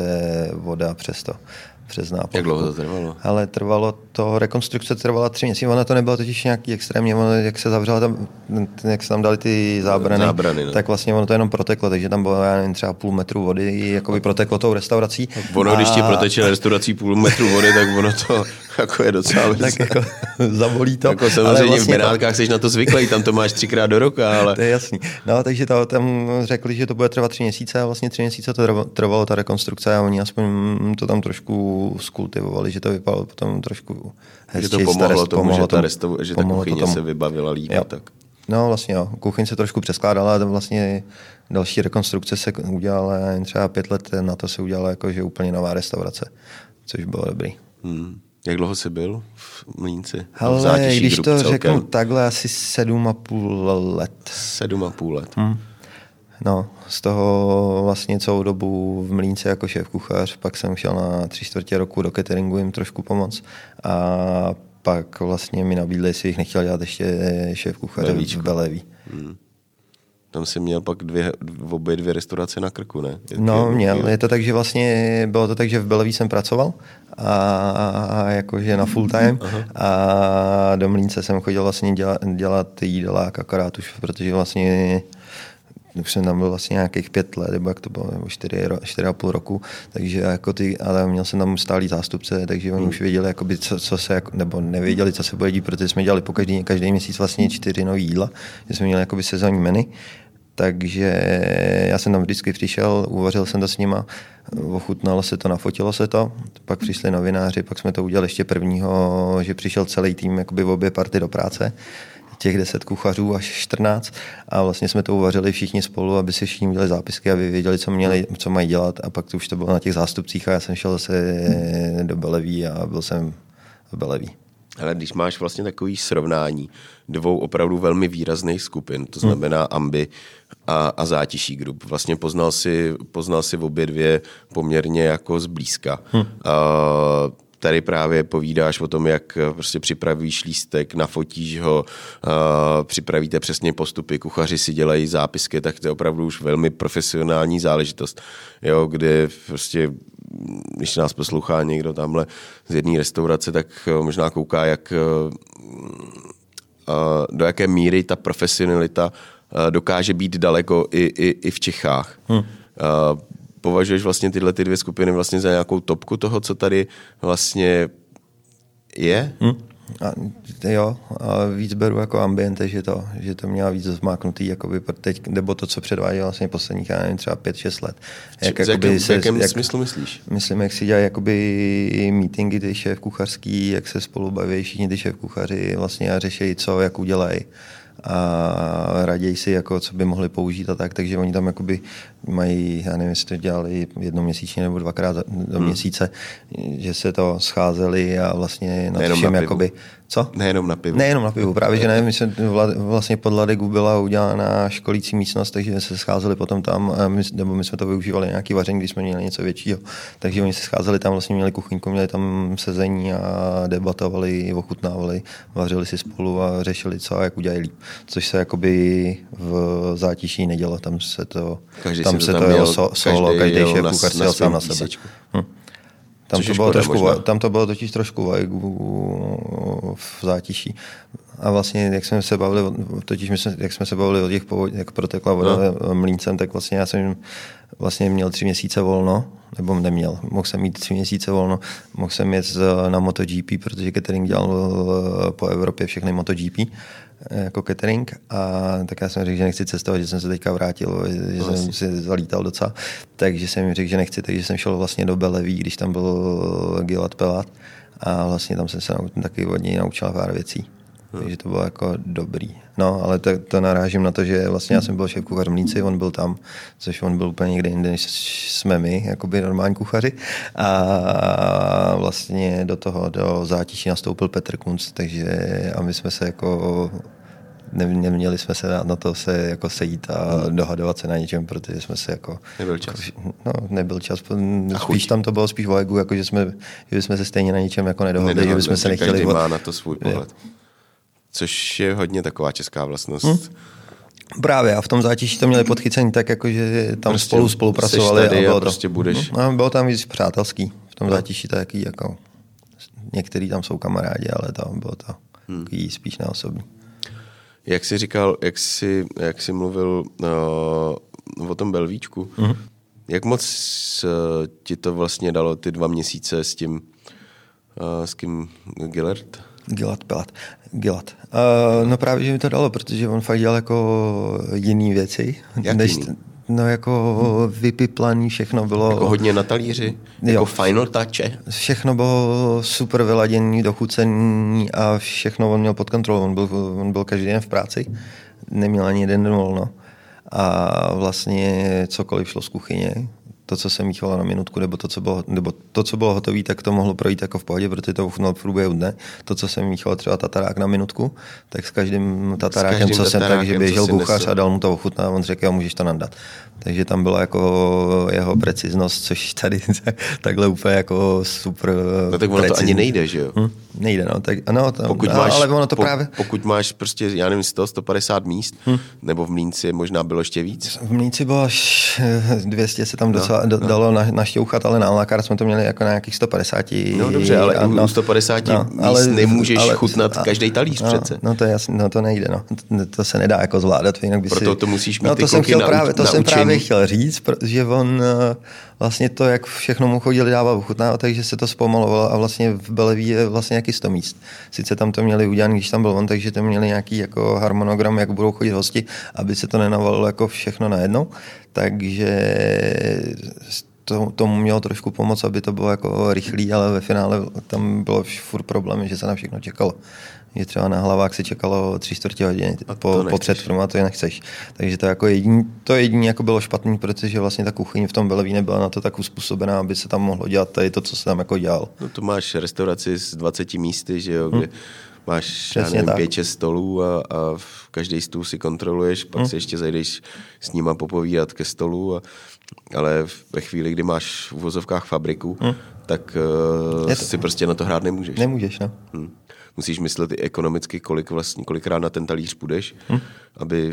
voda přes to. Přes nápad. Jak dlouho to trvalo? Ale trvalo to, rekonstrukce trvala tři měsíce. Ona to nebyla totiž nějaký extrémně, ono, jak se zavřela tam, jak se tam dali ty zábrany, zábrany tak vlastně ono to jenom proteklo, takže tam bylo, já nevím, třeba půl metru vody, jakoby proteklo tou restaurací. Ono, a... když ti proteče restaurací půl metru vody, tak ono to jako je docela věc. Tak jako zabolí to. Jako samozřejmě vlastně v Benátkách jsi na to zvyklý, tam to máš třikrát do roka, ale... To je jasný. No, takže to, tam řekli, že to bude trvat tři měsíce a vlastně tři měsíce to trvalo ta rekonstrukce a oni aspoň to tam trošku skultivovali, že to vypadalo potom trošku hezčí. Že to pomohlo tomu, pomohlo že ta, restov, že ta kuchyně se vybavila líp. Tak. No vlastně jo, kuchyň se trošku přeskládala a tam vlastně další rekonstrukce se udělala třeba pět let na to se udělala jakože úplně nová restaurace, což bylo dobrý. Hmm. Jak dlouho jsi byl v Mlínci? Ale když to celkem? Řeknu takhle, asi sedm a půl let. Sedm a půl let. Hmm. No, z toho vlastně celou dobu v Mlínce jako šéfkuchař, pak jsem šel na tři čtvrtě roku do cateringu jim trošku pomoct a pak vlastně mi nabídli, jestli jich nechtěl dělat ještě šéfkuchaře v Bellevue. Hmm. Tam si měl pak dvě, obě dvě restaurace na krku, ne? Je no, dvě, měl. Dvě. Je to tak, že vlastně bylo to tak, že v Bellevue jsem pracoval a, a jakože na full time mm-hmm. a do Mlínce jsem chodil vlastně dělat, dělat jídelák akorát už, protože vlastně už jsem tam byl vlastně nějakých pět let, nebo jak to bylo, nebo čtyři, čtyři a půl roku, takže jako ty, ale měl jsem tam stálý zástupce, takže oni hmm. už věděli, jakoby, co, co se, nebo nevěděli, co se bude dít, protože jsme dělali po každý, každý měsíc vlastně čtyři nový jídla, že jsme měli jakoby sezónní menu, takže já jsem tam vždycky přišel, uvařil jsem to s nima, ochutnalo se to, nafotilo se to, pak přišli novináři, pak jsme to udělali ještě prvního, že přišel celý tým, jakoby v obě party do práce, těch deset kuchařů až čtrnáct a vlastně jsme to uvařili všichni spolu, aby si všichni dělali zápisky, aby věděli, co měli, co mají dělat a pak to už to bylo na těch zástupcích a já jsem šel zase do Bellevue a byl jsem v Bellevue. Ale když máš vlastně takový srovnání dvou opravdu velmi výrazných skupin, to znamená hmm. Ambi a, a Zátiší Group, vlastně poznal si, poznal si obě dvě poměrně jako zblízka. Hmm. Uh, Tady právě povídáš o tom, jak prostě připravíš lístek, nafotíš ho, uh, připravíte přesně postupy, kuchaři si dělají zápisky, tak to je opravdu už velmi profesionální záležitost, jo, kde prostě, když nás poslouchá někdo tamhle z jedné restaurace, tak možná kouká, jak, uh, do jaké míry ta profesionalita uh, dokáže být daleko i, i, i v Čechách. Hmm. Uh, Považuješ vlastně tyhle ty dvě skupiny vlastně za nějakou topku toho, co tady vlastně je? Hmm. A, jo, a víc beru jako ambiente, že to, že to měla víc zmáknutý, jakoby teď, nebo to, co předvádí vlastně posledních, já nevím, třeba pět šest let. Jak, z jakém, se, v jakém jak, smyslu myslíš? Myslím, jak si dělají jakoby meetingy, ty šéf kuchařský, jak se spolu baví všichni ty šéf kuchaři vlastně a řeší, co, jak udělají. A raději si, jako, co by mohli použít a tak, takže oni tam jakoby mají, já nevím, jestli to dělali jednoměsíčně nebo dvakrát do hmm. měsíce, že se to scházeli a vlastně nad všem na jakoby... Co? Nejenom na pivu. Nejenom na pivu, právě, že nevím, myslím, vlastně pod La Degu byla udělána školící místnost, takže se scházeli potom tam, my, nebo my jsme to využívali nějaký vaření, když jsme měli něco většího, takže oni se scházeli tam, vlastně měli kuchyňku, měli tam sezení a debatovali, ochutnávali, vařili si spolu a řešili, co a jak udělají líp. Což se jakoby v Zátiší nedělo, tam se to každý tam se to, to jel so, solo, každý šéf kuchař si jel sám na sebe. Hm. Tam, to bylo trošku, tam to bylo totiž trošku vajgu v Zátiší. A vlastně, jak jsme se bavili, totiž my jsme, jak jsme se bavili o těch povodních, jak protekla voda no. Mlýncem, tak vlastně já jsem vlastně měl tři měsíce volno, nebo neměl, mohl jsem mít tři měsíce volno, mohl jsem jet na MotoGP, protože catering dělal po Evropě všechny MotoGP, jako catering, a tak já jsem řekl, že nechci cestovat, že jsem se teďka vrátil, že no, jsem vlastně. si zalítal docela, takže jsem řekl, že nechci, takže jsem šel vlastně do Bellevue, když tam byl Gilad Peled a vlastně tam jsem se taky hodně naučil pár věcí. Takže to bylo jako dobrý. No, ale to, to narážím na to, že vlastně já jsem byl šéf kuchař v Mlínci, on byl tam, což on byl úplně někde jinde, než jsme my, jakoby normální kuchaři. A vlastně do toho, do Zátiší nastoupil Petr Kunc, takže a my jsme se jako... neměli jsme se na to se jako sejít a hmm. dohadovat se na něčem, protože jsme se jako... Nebyl čas. No, nebyl čas. Spíš tam to bylo spíš v egu, jako že jsme, že jsme se stejně na něčem jako nedohodli, nedohodli že bychom se nechtěli... Každý má na to svůj pohled. Což je hodně taková česká vlastnost. Hmm. Právě a v tom Zátiší to měli podchycení tak, jako, že tam prostě spolu spolupracovali. A bylo, a prostě to, budeš. No, a bylo tam víc přátelský. V tom no. Zátiší to jaký, jako některý tam jsou kamarádi, ale tam bylo to hmm. spíš neosobní. Jak jsi říkal, jak jsi, jak jsi mluvil uh, o tom Belvíčku, hmm. jak moc uh, ti to vlastně dalo ty dva měsíce s tím, uh, s kým Gillard? Gilad Peled. Gilad. Uh, no právě, že mi to dalo, protože on fakt dělal jako jiný věci. Jak než, jiný? No jako hmm. vypiplaný, všechno bylo... Jako hodně na talíři? Jako jo. Final touche? Všechno bylo super vyladěný, dochucený a všechno on měl pod kontrolou. On byl, on byl každý den v práci, neměl ani jeden den volno. A vlastně cokoliv šlo z kuchyně, to, co se míchalo na minutku, nebo to, co bylo, nebo to, co bylo hotové, tak to mohlo projít jako v pohodě, protože to uchnul v průběhu dne. To, co se míchalo třeba tatarák na minutku, tak s každým tatarákem, s každým co jsem tak, že běžel kuchař a dal mu to ochutná, on řekl, jo, můžeš to nandat. Takže tam byla jako jeho preciznost, což tady takhle úplně jako super. No tak ono precizní. To ani nejde, že jo? Hm? Nejde, no. Tak, no tam, pokud no, máš, ale ono to po, právě... Pokud máš prostě, já nevím, sto, sto padesát míst, hm? Nebo v Mlínci možná bylo ještě víc? V Mlínci bylo až dvě stě se tam no, docela no. dalo na, naštěuchat, ale na Alakart jsme to měli jako na nějakých sto padesát. No dobře, ale u no, sto padesát no, míst ale, nemůžeš ale, chutnat ale, každý talíř no, přece. No to, jasný, no to nejde, no. To, to se nedá jako zvládat. Jinak by proto si... to musíš mít no, ty to kluky na bych chtěl říct, že on vlastně to, jak všechno mu chodili dával ochutnávat, takže se to zpomalovalo a vlastně v Bellevue je vlastně nějaký sto míst. Sice tam to měli udělané, když tam byl on, takže to měli nějaký jako harmonogram, jak budou chodit hosti, aby se to nenavalilo jako všechno najednou. Takže to, tomu mělo trošku pomoct, aby to bylo jako rychlý, ale ve finále tam bylo furt problém, že se na všechno čekalo. Že třeba na Hlavák se čekalo tři čtvrtě hodiny po, po předfilmu a to je nechceš. Takže to jako jediný, to jediný jako bylo špatný, protože vlastně ta kuchyň v tom Bellevue nebyla na to tak uspůsobená, aby se tam mohlo dělat tady to, co se tam jako dělalo. No tu máš restauraci s dvaceti místy, že jo, hmm. kde máš pět, šest stolů a, a v každý stůl si kontroluješ, pak hmm. si ještě zajdeš s nima popovídat ke stolu, a, ale ve chvíli, kdy máš v uvozovkách fabriku, hmm. tak uh, si prostě na to hrát nemůžeš. Nemůžeš, no. Hmm. Musíš myslet i ekonomicky, kolik vlastně, kolikrát na ten talíř půjdeš, hmm. aby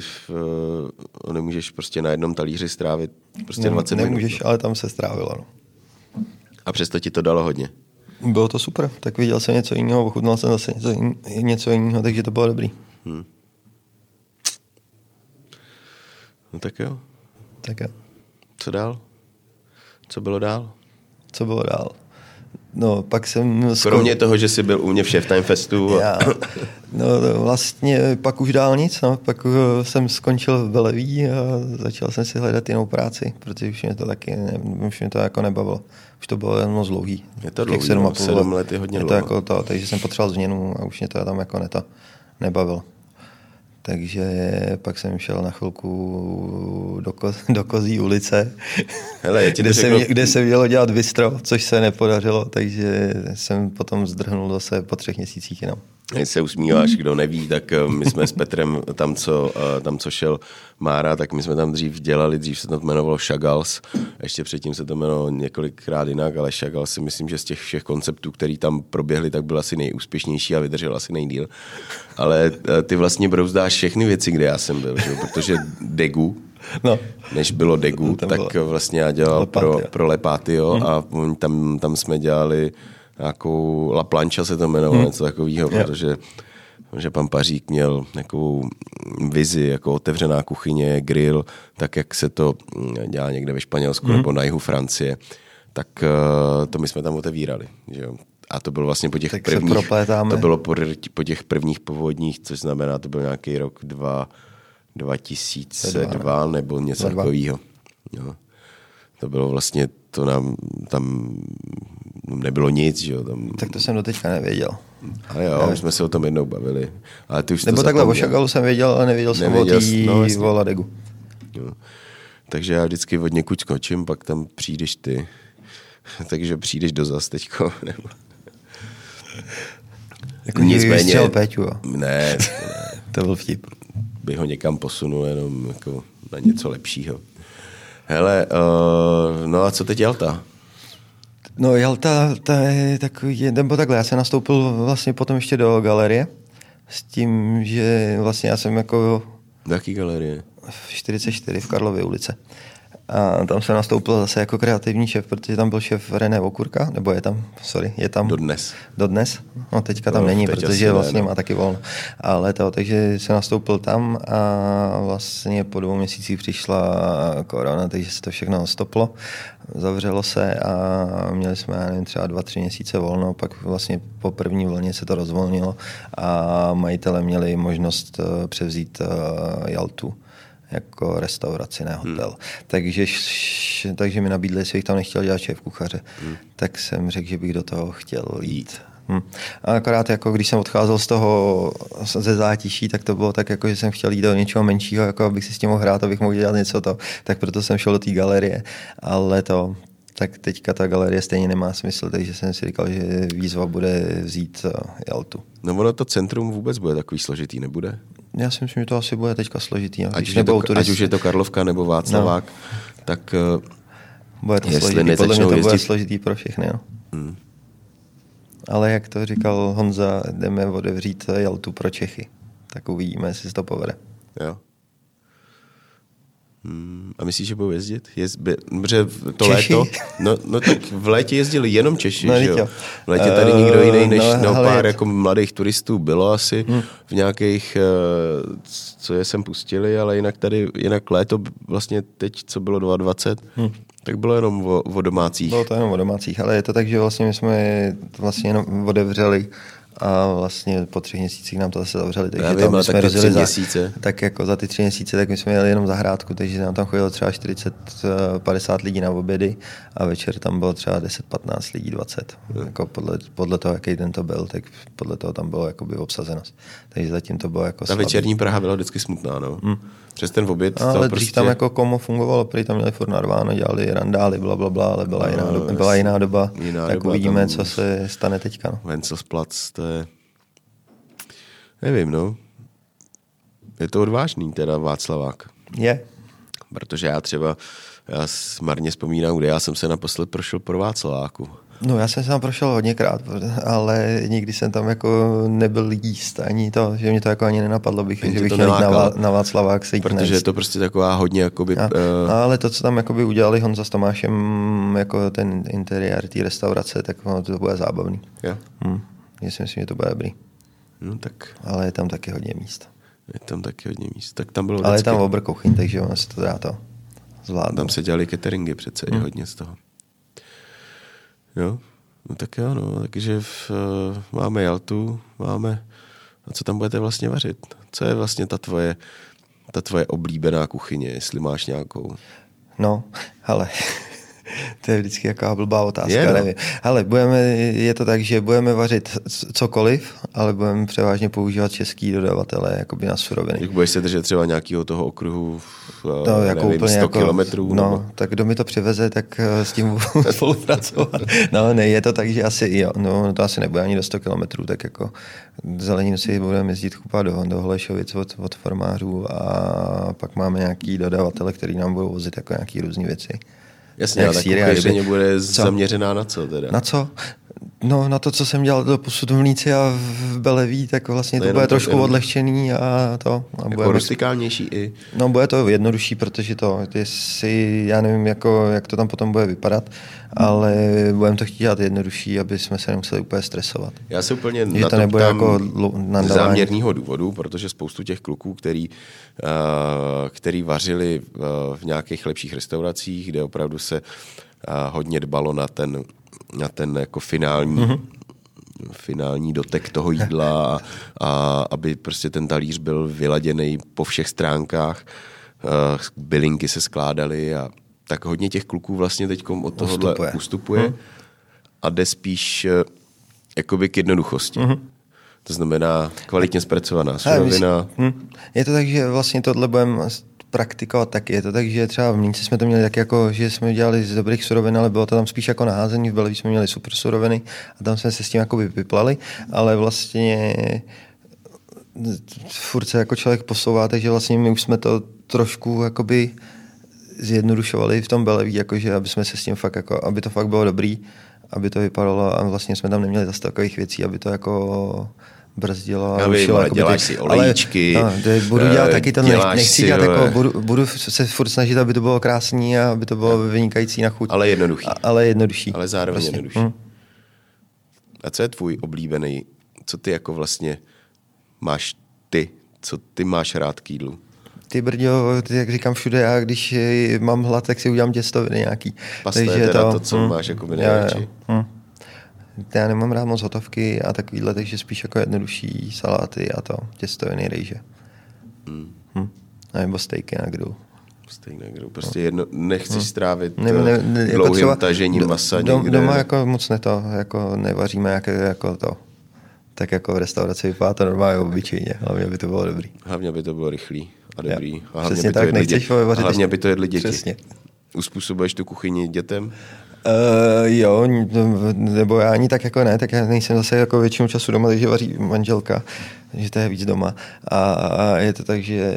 uh, nemůžeš prostě na jednom talíři strávit prostě Nem, dvacet nemůžeš, minut. Nemůžeš, ale tam se strávilo. No. A přesto ti to dalo hodně. Bylo to super, tak viděl jsem něco jiného, ochutnal jsem zase něco, jin, něco jiného, takže to bylo dobrý. Hmm. No tak jo. Tak jo. Co dál? Co bylo dál? Co bylo dál? No, pak jsem... Skor... Kromě toho, že jsi byl u mě v Chef Time Festu. A... Já, no vlastně pak už dál nic, no, pak jsem skončil v Bellevue a začal jsem si hledat jinou práci, protože už mě to taky, už mě to jako nebavilo. Už to bylo jenom moc dlouhý. Je to dlouhý, sedm, no, sedm let je hodně dlouho. Jako to, takže jsem potřeboval změnu a už mě to tam jako ne to nebavilo. Takže pak jsem šel na chvilku do, ko, do Kozí ulice, hele, kde, se mě, kde se mělo dělat bistro, což se nepodařilo, takže jsem potom zdrhnul zase po třech měsících jenom. Když se usmíváš, kdo neví, tak my jsme s Petrem, tam co, tam, co šel Mára, tak my jsme tam dřív dělali, dřív se to jmenovalo Chagals, ještě předtím se to jmenovalo několikrát jinak, ale Chagals si myslím, že z těch všech konceptů, který tam proběhly, tak byl asi nejúspěšnější a vydržel asi nejdýl. Ale ty vlastně brouzdáš všechny věci, kde já jsem byl, že? Protože Degu, no. Než bylo Degu, tak bylo. Vlastně já dělal Lepatio. pro, pro Lepatio hmm. a tam, tam jsme dělali nějakou La Plancha se to jmenovalo, hmm. něco takového, protože že pan Pařík měl nějakou vizi, jako otevřená kuchyně, grill, tak jak se to dělá někde ve Španělsku hmm. nebo na jihu Francie, tak to my jsme tam otevírali. Že jo? A to bylo vlastně po těch tak prvních, to bylo po, po těch prvních povodních, což znamená, to byl nějaký rok dva, dva tisíce dva nebo něco takového. No. To bylo vlastně, to nám tam nebylo nic, že jo. Tam... Tak to jsem doteďka nevěděl. Ale jo, my jsme se o tom jednou bavili. Ale ty už nebo takhle o Chagalu jsem věděl, ale nevěděl, nevěděl jsem o tý no, La Degu. Jo. Takže já vždycky od někud skočím, pak tam přijdeš ty. Takže přijdeš do zas teďko. Nebo... Jako nicméně... Péťu, ne, ne. To byl vtip. Bych ho někam posunul jenom jako na něco lepšího. Hele, uh, no a co teď Jalta? No Jalta, ta je takový, nebo takhle, já jsem nastoupil vlastně potom ještě do galerie, s tím, že vlastně já jsem jako... Do jaký galerie? V čtyřicet čtyři, v Karlovy ulice. A tam jsem nastoupil zase jako kreativní šéf, protože tam byl šéf René Vokurka, nebo je tam, sorry, je tam. Dodnes. Dodnes, no teďka tam no, není, teď protože vlastně ne, ne. má taky volno. Ale to, takže jsem nastoupil tam a vlastně po dvou měsících přišla korona, takže se to všechno stoplo, zavřelo se a měli jsme, já nevím, třeba dva, tři měsíce volno, pak vlastně po první vlně se to rozvolnilo a majitele měli možnost převzít Jaltu jako restauraci, ne hotel. Hmm. Takže, takže mi nabídli, jestli bych tam nechtěl dělat šéf kuchaře. Hmm. Tak jsem řekl, že bych do toho chtěl jít. Hmm. A akorát jako když jsem odcházel z toho ze Zátiší, tak to bylo tak jako, že jsem chtěl jít do něčeho menšího, jako abych si s tím mohl hrát, abych mohl dělat něco to. Tak proto jsem šel do té galerie, ale to tak teďka ta galerie stejně nemá smysl, takže jsem si říkal, že výzva bude vzít Jaltu. No ono to centrum vůbec bude takový složitý, nebude? Já si myslím, že to asi bude teďka složitý. Ať už, to, ať už je to Karlovka nebo Václavák, no. tak bude to jestli složitý. Podle mě to jezdit... bude složitý pro všechny. Jo? Hmm. Ale jak to říkal Honza, jdeme otevřít Jaltu pro Čechy. Tak uvidíme, jestli se to povede. Jo. Hmm, a myslíš, že budou jezdit? Jez, be, to Češi? Léto? No, no tak v létě jezdili jenom Češi, no, že jo? V létě tady nikdo jiný než no, no, pár jako mladých turistů bylo asi hmm. v nějakých, co je sem pustili, ale jinak tady, jinak léto vlastně teď, co bylo dvacet dva, hmm. tak bylo jenom o, o domácích. Bylo to jenom o domácích, ale je to tak, že vlastně my jsme vlastně jenom odevřeli a vlastně po třech měsících nám to zase zavřeli. Takže já vím, jsme tak, tři za, tak jako za ty tři měsíce, tak my jsme jeli jenom za zahrádku, takže nám tam chodilo třeba čtyřicet padesát lidí na obědy a večer tam bylo třeba deset patnáct lidí, dvacet. Hmm. Jako podle, podle toho, jaký den to byl, tak podle toho tam bylo jakoby obsazenost. Takže zatím to bylo jako... Ta slabý. Večerní Praha byla vždycky smutná, no. Hmm. Přes ten oběd... Ale dřív prostě... tam jako komo fungovalo, protože tam měli furt narváno, dělali randály, blablabla, ale byla, no, jiná, no, doba, byla jiná doba. Jiná tak doba, uvidíme, co se stane teďka. No. Wenzelsplatz, to je... Nevím, no. Je to odvážný teda Václavák. Je. Protože já třeba, já marně vzpomínám, kde já jsem se naposled prošel pro Václaváku. No já jsem se tam prošel hodněkrát, ale nikdy jsem tam jako nebyl jíst ani to, že mě to jako ani nenapadlo bych, ani že bych měl na, na Václavák se jít Protože nejist. Je to prostě taková hodně jakoby... A, uh... ale to, co tam jakoby udělali Honza s Tomášem, jako ten interiér té restaurace, tak no, to bude zábavný. Já hmm. si myslím, že to bude dobrý. No tak... Ale je tam taky hodně míst. Je tam taky hodně míst. Tak tam bylo ale vždycky... je tam obr kuchyň, takže ono se to dá to zvládnout. Tam se dělali cateringy přece, hmm. je hodně z toho. Jo, no tak jo, no, takže v, uh, máme Jaltu, máme, a co tam budete vlastně vařit? Co je vlastně ta tvoje, ta tvoje oblíbená kuchyně, jestli máš nějakou? No, ale to je vždycky jaká blbá otázka, je, no. nevím. Hele, budeme, je to tak, že budeme vařit cokoliv, ale budeme převážně používat český dodavatele, jakoby na suroviny. Jak budeš se držet třeba nějakého toho okruhu, no, nevím, jako úplně sto jako, kilometrů? No, nebo... tak kdo mi to přiveze, tak s tím budu spolupracovat. No, ne, je to tak, že asi, jo, no, to asi nebude ani do sto kilometrů, tak jako zeleninu si budeme jezdit chupát do, do Holešovic od, od formářů a pak máme nějaký dodavatele, který nám budou vozit jako nějaký různý věci. Jasně, ale kuchyně bude co? Zaměřená na co teda? Na co? No na to, co jsem dělal do posud v Mlínci a v Bellevue, tak vlastně no to bude trošku jenom... odlehčený a to. A jako bude rustikálnější i? No bude to jednodušší, protože to, jestli, já nevím, jako, jak to tam potom bude vypadat, hmm. ale budeme to chtít dělat jednodušší, aby jsme se nemuseli úplně stresovat. Já se úplně že na to nebude jako záměrnýho důvodu, protože spoustu těch kluků, který, uh, který vařili uh, v nějakých lepších restauracích, kde opravdu se uh, hodně dbalo na ten na ten jako finální, mm-hmm. finální dotek toho jídla a, a aby prostě ten talíř byl vyladěný po všech stránkách, uh, bylinky se skládaly a tak hodně těch kluků vlastně teďkom od tohohle ustupuje, ustupuje mm. a jde spíš uh, jakoby k jednoduchosti. Mm-hmm. To znamená kvalitně zpracovaná surovina. Hm. Je to tak, že vlastně tohle budeme... praktikovat taky. Je to tak, že třeba v Mlínci jsme to měli tak jako, že jsme dělali z dobrých surovin, ale bylo to tam spíš jako naházení. V Bellevue jsme měli super suroviny a tam jsme se s tím jako vyplali, ale vlastně furt se jako člověk posouvá, takže vlastně my už jsme to trošku jakoby zjednodušovali v tom Bellevue, jakože aby jsme se s tím fakt jako, aby to fakt bylo dobrý, aby to vypadalo a vlastně jsme tam neměli zase takových věcí, aby to jako... brzdila, já vím, ušila, děláš ty, si olejčky. Ale, no, budu dělat uh, taky to, nechci dělat jako, budu, budu se furt snažit, aby to bylo krásný a aby to bylo no. vynikající na chuť. Ale jednoduchý. A, ale jednodušší. Ale zároveň prostě. jednodušší. Mm. A co je tvůj oblíbený, co ty jako vlastně máš ty, co ty máš rád k jídlu? Ty brďo, ty, jak říkám všude, já když mám hlad, tak si udělám těstoviny nějaký. Pasta je teda to, co mm, máš jako by nejradši. Já nemám rád moc hotovky a takovýhle, takže spíš jako jednodušší saláty a to, těstoviny, rejže. Hmm. Hm. A nebo stejky na grill. stejně, kdo prostě jedno, nechci no. strávit ne, ne, ne, dlouhým jako třeba, tažením masa do, někde. Doma jako moc ne to, jako nevaříme jak, jako to. Tak jako v restauraci vypadá to normálně obyčejně, hlavně by to bylo dobrý. Hlavně by to bylo rychlý a dobrý. Ja. A hlavně by, tak, to nechceš vařit, hlavně by to jedli děti. Přesně. Uspůsobuješ tu kuchyni dětem? Uh, jo, nebo já ani tak jako ne, tak já nejsem zase jako většinu času doma, takže vaří manželka, takže to je víc doma. A, a je to tak, že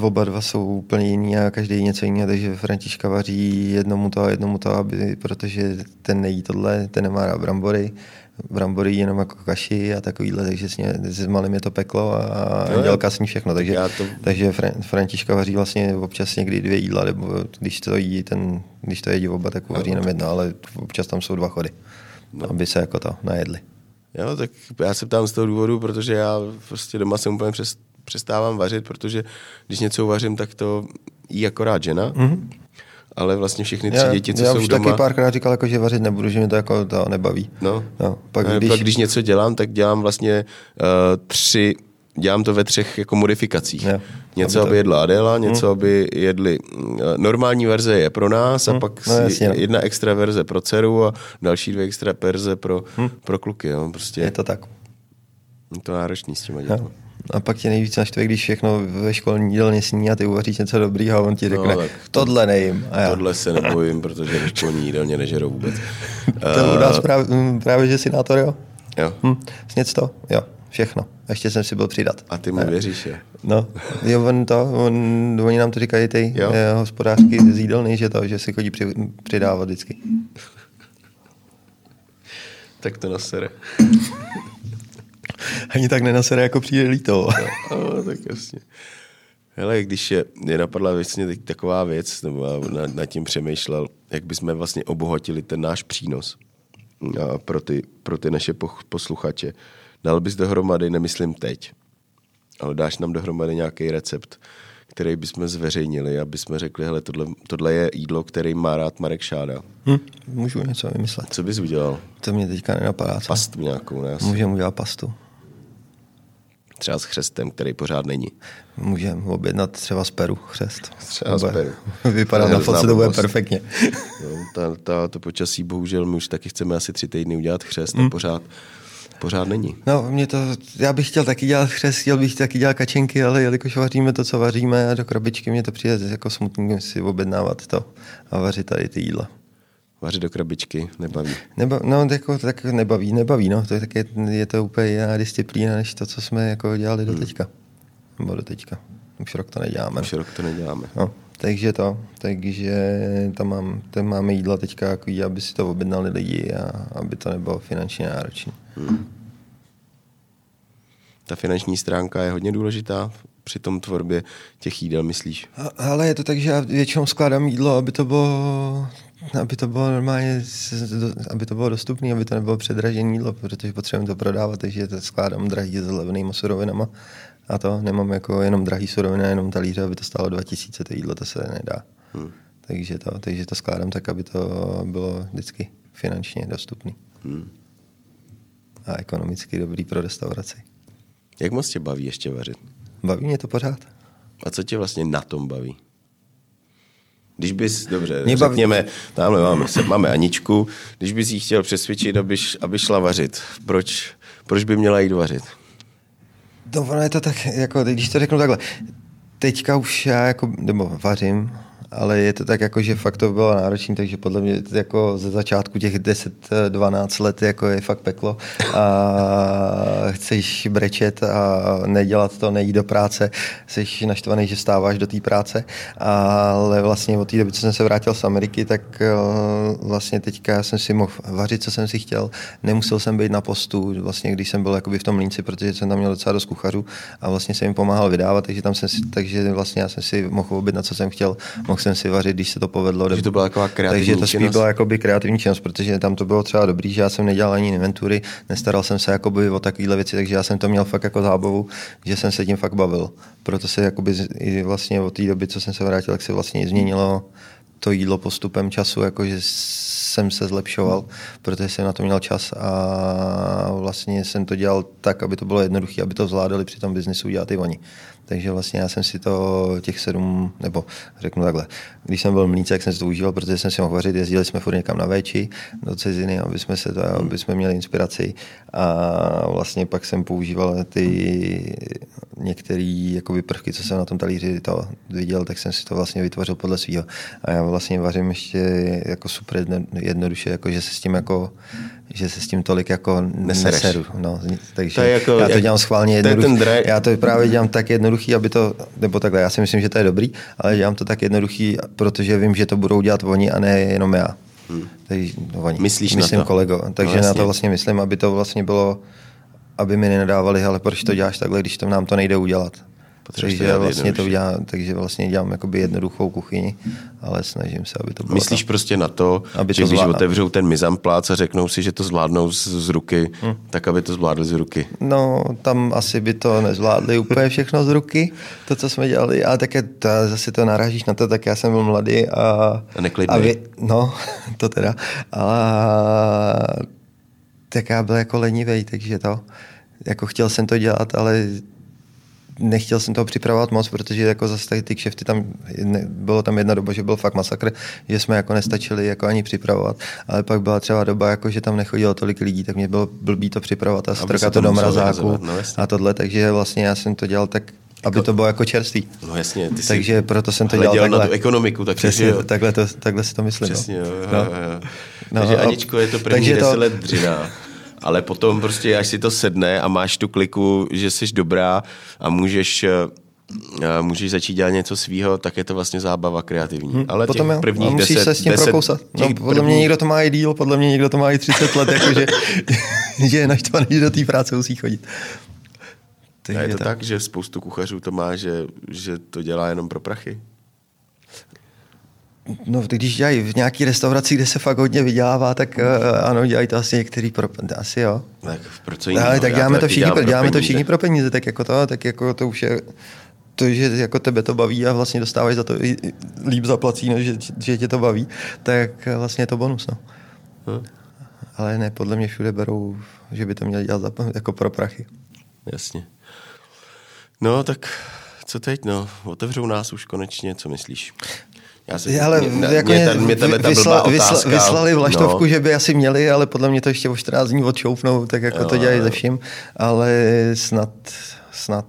oba dva jsou úplně jiný a každý něco jiný, takže Františka vaří jednomu to a jednomu to, aby, protože ten nejí tohle, ten nemá rád brambory, brambory jenom jako kaši a takovýhle, takže s, ně, s malým je to peklo a no, dělka s ní všechno. Takže, to... takže Fran, Františka vaří vlastně občas někdy dvě jídla, nebo když to jí ten, když to jedí oba, tak vaří jenom jedno, ale občas tam jsou dva chody, no. aby se jako to najedli. Jo, tak já se ptám z toho důvodu, protože já prostě doma se úplně přes, přestávám vařit, protože když něco vařím, tak to jí akorát žena. Mm-hmm. Ale vlastně všechny tři já, děti, co já jsou doma... Já už taky párkrát říkal, jako, že vařit nebudu, že mě to, jako, to nebaví. No. No, pak, když... pak když něco dělám, tak dělám vlastně uh, tři... Dělám to ve třech jako modifikacích. Jo. Něco, aby, to... aby jedla Adela, něco, hmm. aby jedli... Normální verze je pro nás hmm. a pak no, jasně, jedna no. extra verze pro dceru a další dvě extra verze pro, hmm. pro kluky. Jo. Prostě... Je to tak. Je to náročný s těma dětma. A pak tě nejvíc naštve, když všechno ve školní jídelně sní a ty uvaříš něco dobrýho a on ti řekne, no, tohle nejím. A já. Tohle se nebojím, protože ve školní jídelně nežerou vůbec. To u nás právě, právě že sinátor, jo? Jo. Hm, sněc to? Jo, všechno. A ještě jsem si byl přidat. A ty mu věříš, je? No, jo, on to, on, oni nám to říkají ty eh, hospodářky z jídelny, že to, že si chodí při, přidávat vždycky. Tak to nasere. Ani tak nenasere, jako přijde líto. No, tak jasně. Hele, když je, je napadla vlastně taková věc, nebo nad na tím přemýšlel, jak bychom vlastně obohatili ten náš přínos a pro, ty, pro ty naše posluchače. Dal bys dohromady, nemyslím teď, ale dáš nám dohromady nějaký recept, který bychom zveřejnili, aby jsme řekli, hele, tohle, tohle je jídlo, který má rád Marek Šáda. Hm, můžu něco vymyslet. Co bys udělal? To mě teďka nenapadá. Co? Pastu nějakou. Ne? Můžeme udělat pastu. Třeba s chřestem, který pořád není. Můžeme objednat třeba z Peru chřest. Třeba z Peru. Vypadá na fotce, to bude perfektně. No, ta, ta, to počasí, bohužel, my už taky chceme asi tři týdny udělat chřest hmm. a pořád... Pořád není. No, mě to, já bych chtěl taky dělat chřest, chtěl bych taky dělat kačenky, ale jelikož vaříme to, co vaříme, a do krabičky mě to přijde jako smutný si objednávat to a vařit tady ty jídla. Vařit do krabičky nebaví. Neba, no, jako, tak nebaví, nebaví, no. To je, tak je, je to úplně jiná disciplína, než to, co jsme jako dělali hmm. do teďka. Nebo do teďka. Už rok to neděláme. Už rok to neděláme. No, takže to, takže tam, mám, tam máme jídla teďka, jako, aby si to objednali lidi a aby to nebylo finančně náročné. Hmm. Ta finanční stránka je hodně důležitá při tom tvorbě těch jídel, myslíš? Ale je to tak, že já většinou skládám jídlo, aby to bylo, aby to bylo normálně, aby to bylo dostupné, aby to nebylo předražené jídlo, protože potřebujeme to prodávat, takže to skládám drahý s levnými surovinama a to nemám jako jenom drahý surovina, jenom talíře, aby to stálo dva tisíce, to jídlo, to se nedá. Hmm. Takže, to, takže to skládám tak, aby to bylo vždycky finančně dostupné. Hmm. A ekonomicky dobrý pro restauraci. Jak moc tě baví ještě vařit? Baví mě to pořád. A co tě vlastně na tom baví? Když bys, dobře, mě řekněme, baví... tamhle máme, máme Aničku, když bys jí chtěl přesvědčit, aby, aby šla vařit, proč, proč by měla jít vařit? No, ono je to tak, jako, když to řeknu takhle, teďka už já jako, nebo vařím, ale je to tak, jako, že fakt to bylo náročné, takže podle mě jako ze začátku těch deset dvanáct let jako je fakt peklo a chceš brečet a nedělat to, nejít do práce, jseš naštvaný, že vstáváš do té práce, ale vlastně od té doby, co jsem se vrátil z Ameriky, tak vlastně teďka jsem si mohl vařit, co jsem si chtěl, nemusel jsem být na postu, vlastně když jsem byl jakoby v tom Mlínci, protože jsem tam měl docela dost kuchařů a vlastně jsem jim pomáhal vydávat, takže tam jsem si, takže vlastně já jsem si mohl objednat, co jsem chtěl, mohl jsem si vařit, když se to povedlo. Takže to byla taková kreativní činnost. Takže to spíš byla jakoby kreativní činnost, protože tam to bylo třeba dobrý, že já jsem nedělal ani inventury, nestaral jsem se jakoby o takovýhle věci, takže já jsem to měl fakt jako zábavu, že jsem se tím fakt bavil. Proto se jakoby i vlastně od té doby, co jsem se vrátil, tak se vlastně změnilo to jídlo postupem času, jakože jsem se zlepšoval, protože jsem na to měl čas a vlastně jsem to dělal tak, aby to bylo jednoduché, aby to zvládali při tom biznesu udělat i oni. Takže vlastně já jsem si to těch sedm, nebo řeknu takhle, když jsem byl v Mlínce, jak jsem si to užíval, protože jsem si mohl vařit, jezdili jsme furt někam na véči do Ceziny, aby jsme, se to, aby jsme měli inspiraci a vlastně pak jsem používal ty některé jakoby prvky, co jsem na tom talíři to viděl, tak jsem si to vlastně vytvořil podle svýho. A já vlastně vařím ještě jako super jedno, jednoduše, jako že se s tím jako že se s tím tolik jako nesereš. neseru. No, takže to jako, já to jak, dělám schválně jednoduchý. Dra- já to právě dělám tak jednoduchý, aby to, nebo takhle, já si myslím, že to je dobrý, ale dělám to tak jednoduchý, protože vím, že to budou dělat oni a ne jenom já. Hmm. Takže, no, oni. Myslíš myslím, na to? Kolego. Takže no, na to vlastně myslím, aby to vlastně bylo, aby mi nenadávali, ale proč to děláš takhle, když to nám to nejde udělat. Takže, to vlastně to udělám, takže vlastně dělám jakoby jednoduchou kuchyni, ale snažím se, aby to bylo. Myslíš tam, prostě na to, aby že to když otevřou ten mizamplác a řeknou si, že to zvládnou z, z ruky, hmm. tak aby to zvládli z ruky. No, tam asi by to nezvládli úplně všechno z ruky, to, co jsme dělali, ale také ta, zase to narážíš na to, tak já jsem byl mladý a... A neklidný. A vy, no, to teda. A tak já byl jako lenivej, takže to, jako chtěl jsem to dělat, ale... Nechtěl jsem toho připravovat moc, protože jako zase ty kšefty tam, bylo tam jedna doba, že byl fakt masakr, že jsme jako nestačili jako ani připravovat, ale pak byla třeba doba, jako, že tam nechodilo tolik lidí, tak mě bylo blbý to připravovat a strkat to do mrazáku no, a tohle, takže vlastně já jsem to dělal tak, aby to bylo jako čerstvý. No jasně. Ty takže proto jsem to dělal, dělal takhle. na tu ekonomiku. Tak přesně, jo. Takhle, to, takhle si to myslím. Přesně, jo. No. Jo, jo. No, takže Aničko, je to první deset to... let dřina. Ale potom prostě, až si to sedne a máš tu kliku, že jsi dobrá a můžeš, a můžeš začít dělat něco svýho, tak je to vlastně zábava kreativní. Hmm, ale těch jo, prvních musíš deset, se s tím deset, prokousat. No, podle první... mě někdo to má i díl, podle mě někdo to má i třicet let, jakože že je naštvaný, že do té práce musí chodit. A je to tak, že spoustu kuchařů to má, že, že to dělá jenom pro prachy? No, když dělají v nějaký restauraci, kde se fakt hodně vydělává, tak uh, ano, dělají to asi některý pro... Asi jo. Tak pro co jiného? Ale tak děláme to, všichni, pro, děláme to všichni pro peníze, tak jako to, tak jako to už je... To, že jako tebe to baví a vlastně dostáváš za to líp zaplací, no, že, že tě to baví, tak vlastně je to bonus, no. Hm. Ale ne, podle mě všude berou, že by to měli dělat za, jako pro prachy. Jasně. No, tak co teď, no? Otevřou nás už konečně, co myslíš? Já si, ale mě, jako mě, mě ta, mě ta vysla, vysla, vyslali vlaštovku, no. Že by asi měli, ale podle mě to ještě o čtrnáct dní odšoupnou, tak jako jo, to dělají ze vším, ale snad, snad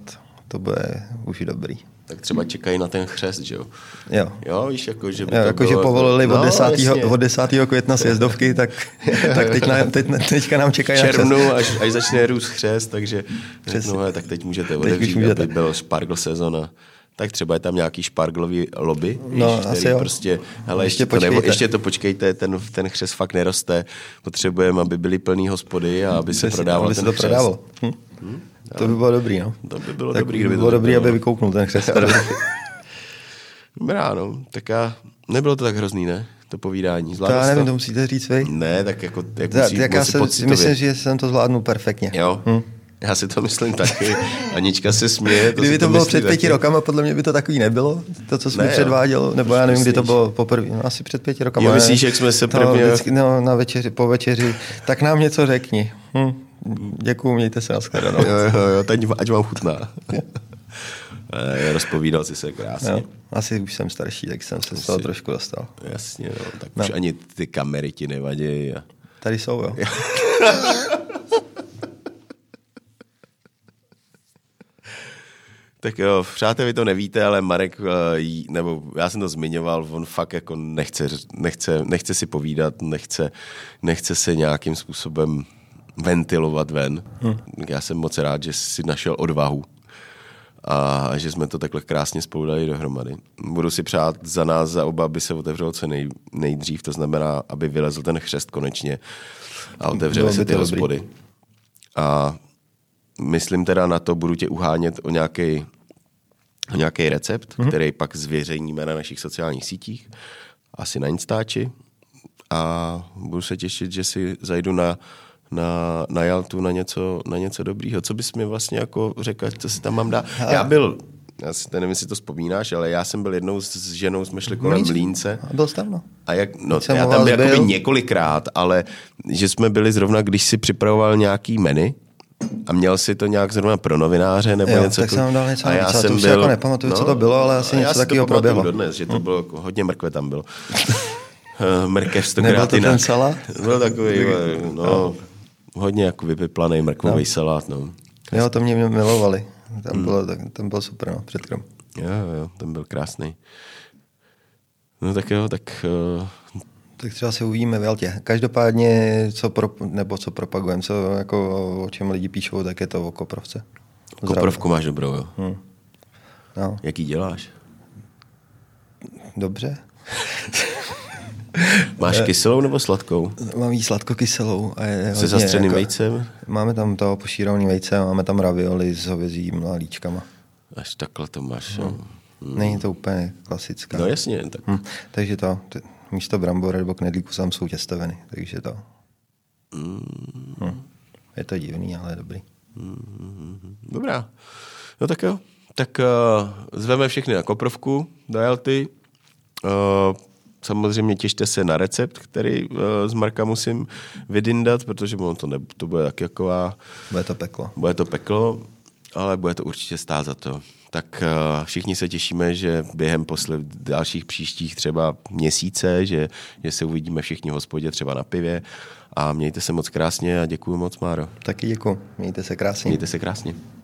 to bude už dobrý. Tak třeba čekají na ten chřest, že jo? Jo. Jo, víš, jako, že by jo, to jako, bylo... že povolili no, od desátého května sjezdovky, tak, tak teď na, teď, teďka nám čekají na červnu, na až, až začne růst chřest, takže no, tak teď můžete odevřít, teď aby byl špargl sezona. Tak třeba je tam nějaký šparglový lobby, no, který prostě, hele, ještě, ještě, to nebo, ještě to počkejte, ten, ten chřest fakt neroste, potřebujeme, aby byly plný hospody a aby se prodával ten chřest. To, hm? Hm? To by bylo dobrý, no. To by bylo tak dobrý, by bylo dobrý, aby vykouknul ten chřest. Dobrá, no, tak já, nebylo to tak hrozný, ne? To povídání. Zvládl to já nevím, to musíte říct vy. Ne, tak jako, jak Ta, musí, tak já se, myslím, že jsem to zvládnul perfektně. Jo. Hm? Já si to myslím taky. Anička se směje. To kdyby to bylo před pěti taky. rokama, podle mě by to takový nebylo, to, co jsme ne, předvádělo, nebo já nevím, myslíš? Kdy to bylo poprvé, no, asi před pěti rokama. Jo, myslíš, jak jsme se prvně... No, na večeři, po večeři, tak nám něco řekni. Hm. Děkuju, mějte se, nashledanou. Jo, jo, jo, teď, ať vám chutná. Rozpovídal si se krásně. Jo, asi už jsem starší, tak jsem se z toho trošku dostal. Jasně, no, tak no. Už ani ty kamery ti nevadí. A... Tady jsou, jo. Tak jo, přátelé, vy to nevíte, ale Marek, nebo já jsem to zmiňoval, on fakt jako nechce, nechce, nechce si povídat, nechce, nechce se nějakým způsobem ventilovat ven. Hmm. Já jsem moc rád, že si našel odvahu a že jsme to takhle krásně spolu dali dohromady. Budu si přát za nás, za oba, aby se otevřelo co nej, nejdřív, to znamená, aby vylezl ten chřest konečně a otevřeli se ty hospody. A myslím teda na to, budu tě uhánět o nějaký nějaký recept, mm-hmm. který pak zveřejníme na našich sociálních sítích, asi na Instači. A budu se těšit, že si zajdu na, na, na Jaltu na něco, na něco dobrýho. Co bys mi vlastně jako řekl, co si tam mám dát? Já byl, já si nevím, jestli to vzpomínáš, ale já jsem byl jednou s ženou, jsme šli kolem Mlínce. A byl jsi tam, no. A jak, no já tam byl, byl několikrát, ale že jsme byli zrovna, když si připravoval nějaký menu, A měl si to nějak zrovna pro novináře nebo jo, něco tak jsem dal něco a já jsem to byl... jako nepamatuju, no, co to bylo, ale asi něco takového proběhlo. Dodnes, že to bylo jako, hodně mrkve tam bylo. Mrkev stokrát jinak. Ten salát? Byl takový, no, hodně jako vypiplaný mrkvový no. salát, no. Jo, to mě milovali. Tam hmm. bylo tak, tam bylo super, no, předkrm. Jo, jo, ten byl krásný. No tak jo, tak... Uh... Tak třeba se uvidíme v Jaltě. Každopádně, co, pro, nebo co propagujeme, co, jako, o čem lidi píšou, tak je to o koprovce. Zdravě. Koprovku máš dobrou, jo? Hmm. No. Jaký děláš? Dobře. Máš kyselou nebo sladkou? Mám jí sladkokyselou. Se zastřeným jako, vejcem? Máme tam toho pošírovný vejce, máme tam ravioli s hovězím a líčkama. Až takhle to máš. Hmm. Hmm. Není to úplně klasická. No jasně. Tak. Hmm. Takže to... Ty, místo brambory nebo knedlíku sám jsou těstoviny, takže to... Mm. Hm. Je to divný, ale je dobrý. Mm. Dobrá. No tak jo. Tak uh, zveme všechny na koprovku, do Jalty. Uh, samozřejmě těšte se na recept, který uh, z Marka musím vydindat, protože to, ne, to bude tak jaková... Bude to peklo. Bude to peklo, ale bude to určitě stát za to. Tak všichni se těšíme, že během posle, dalších příštích třeba měsíce, že, že se uvidíme všichni v hospodě třeba na pivě a mějte se moc krásně a děkuju moc, Máro. Taky děkuju, mějte se krásně. Mějte se krásně.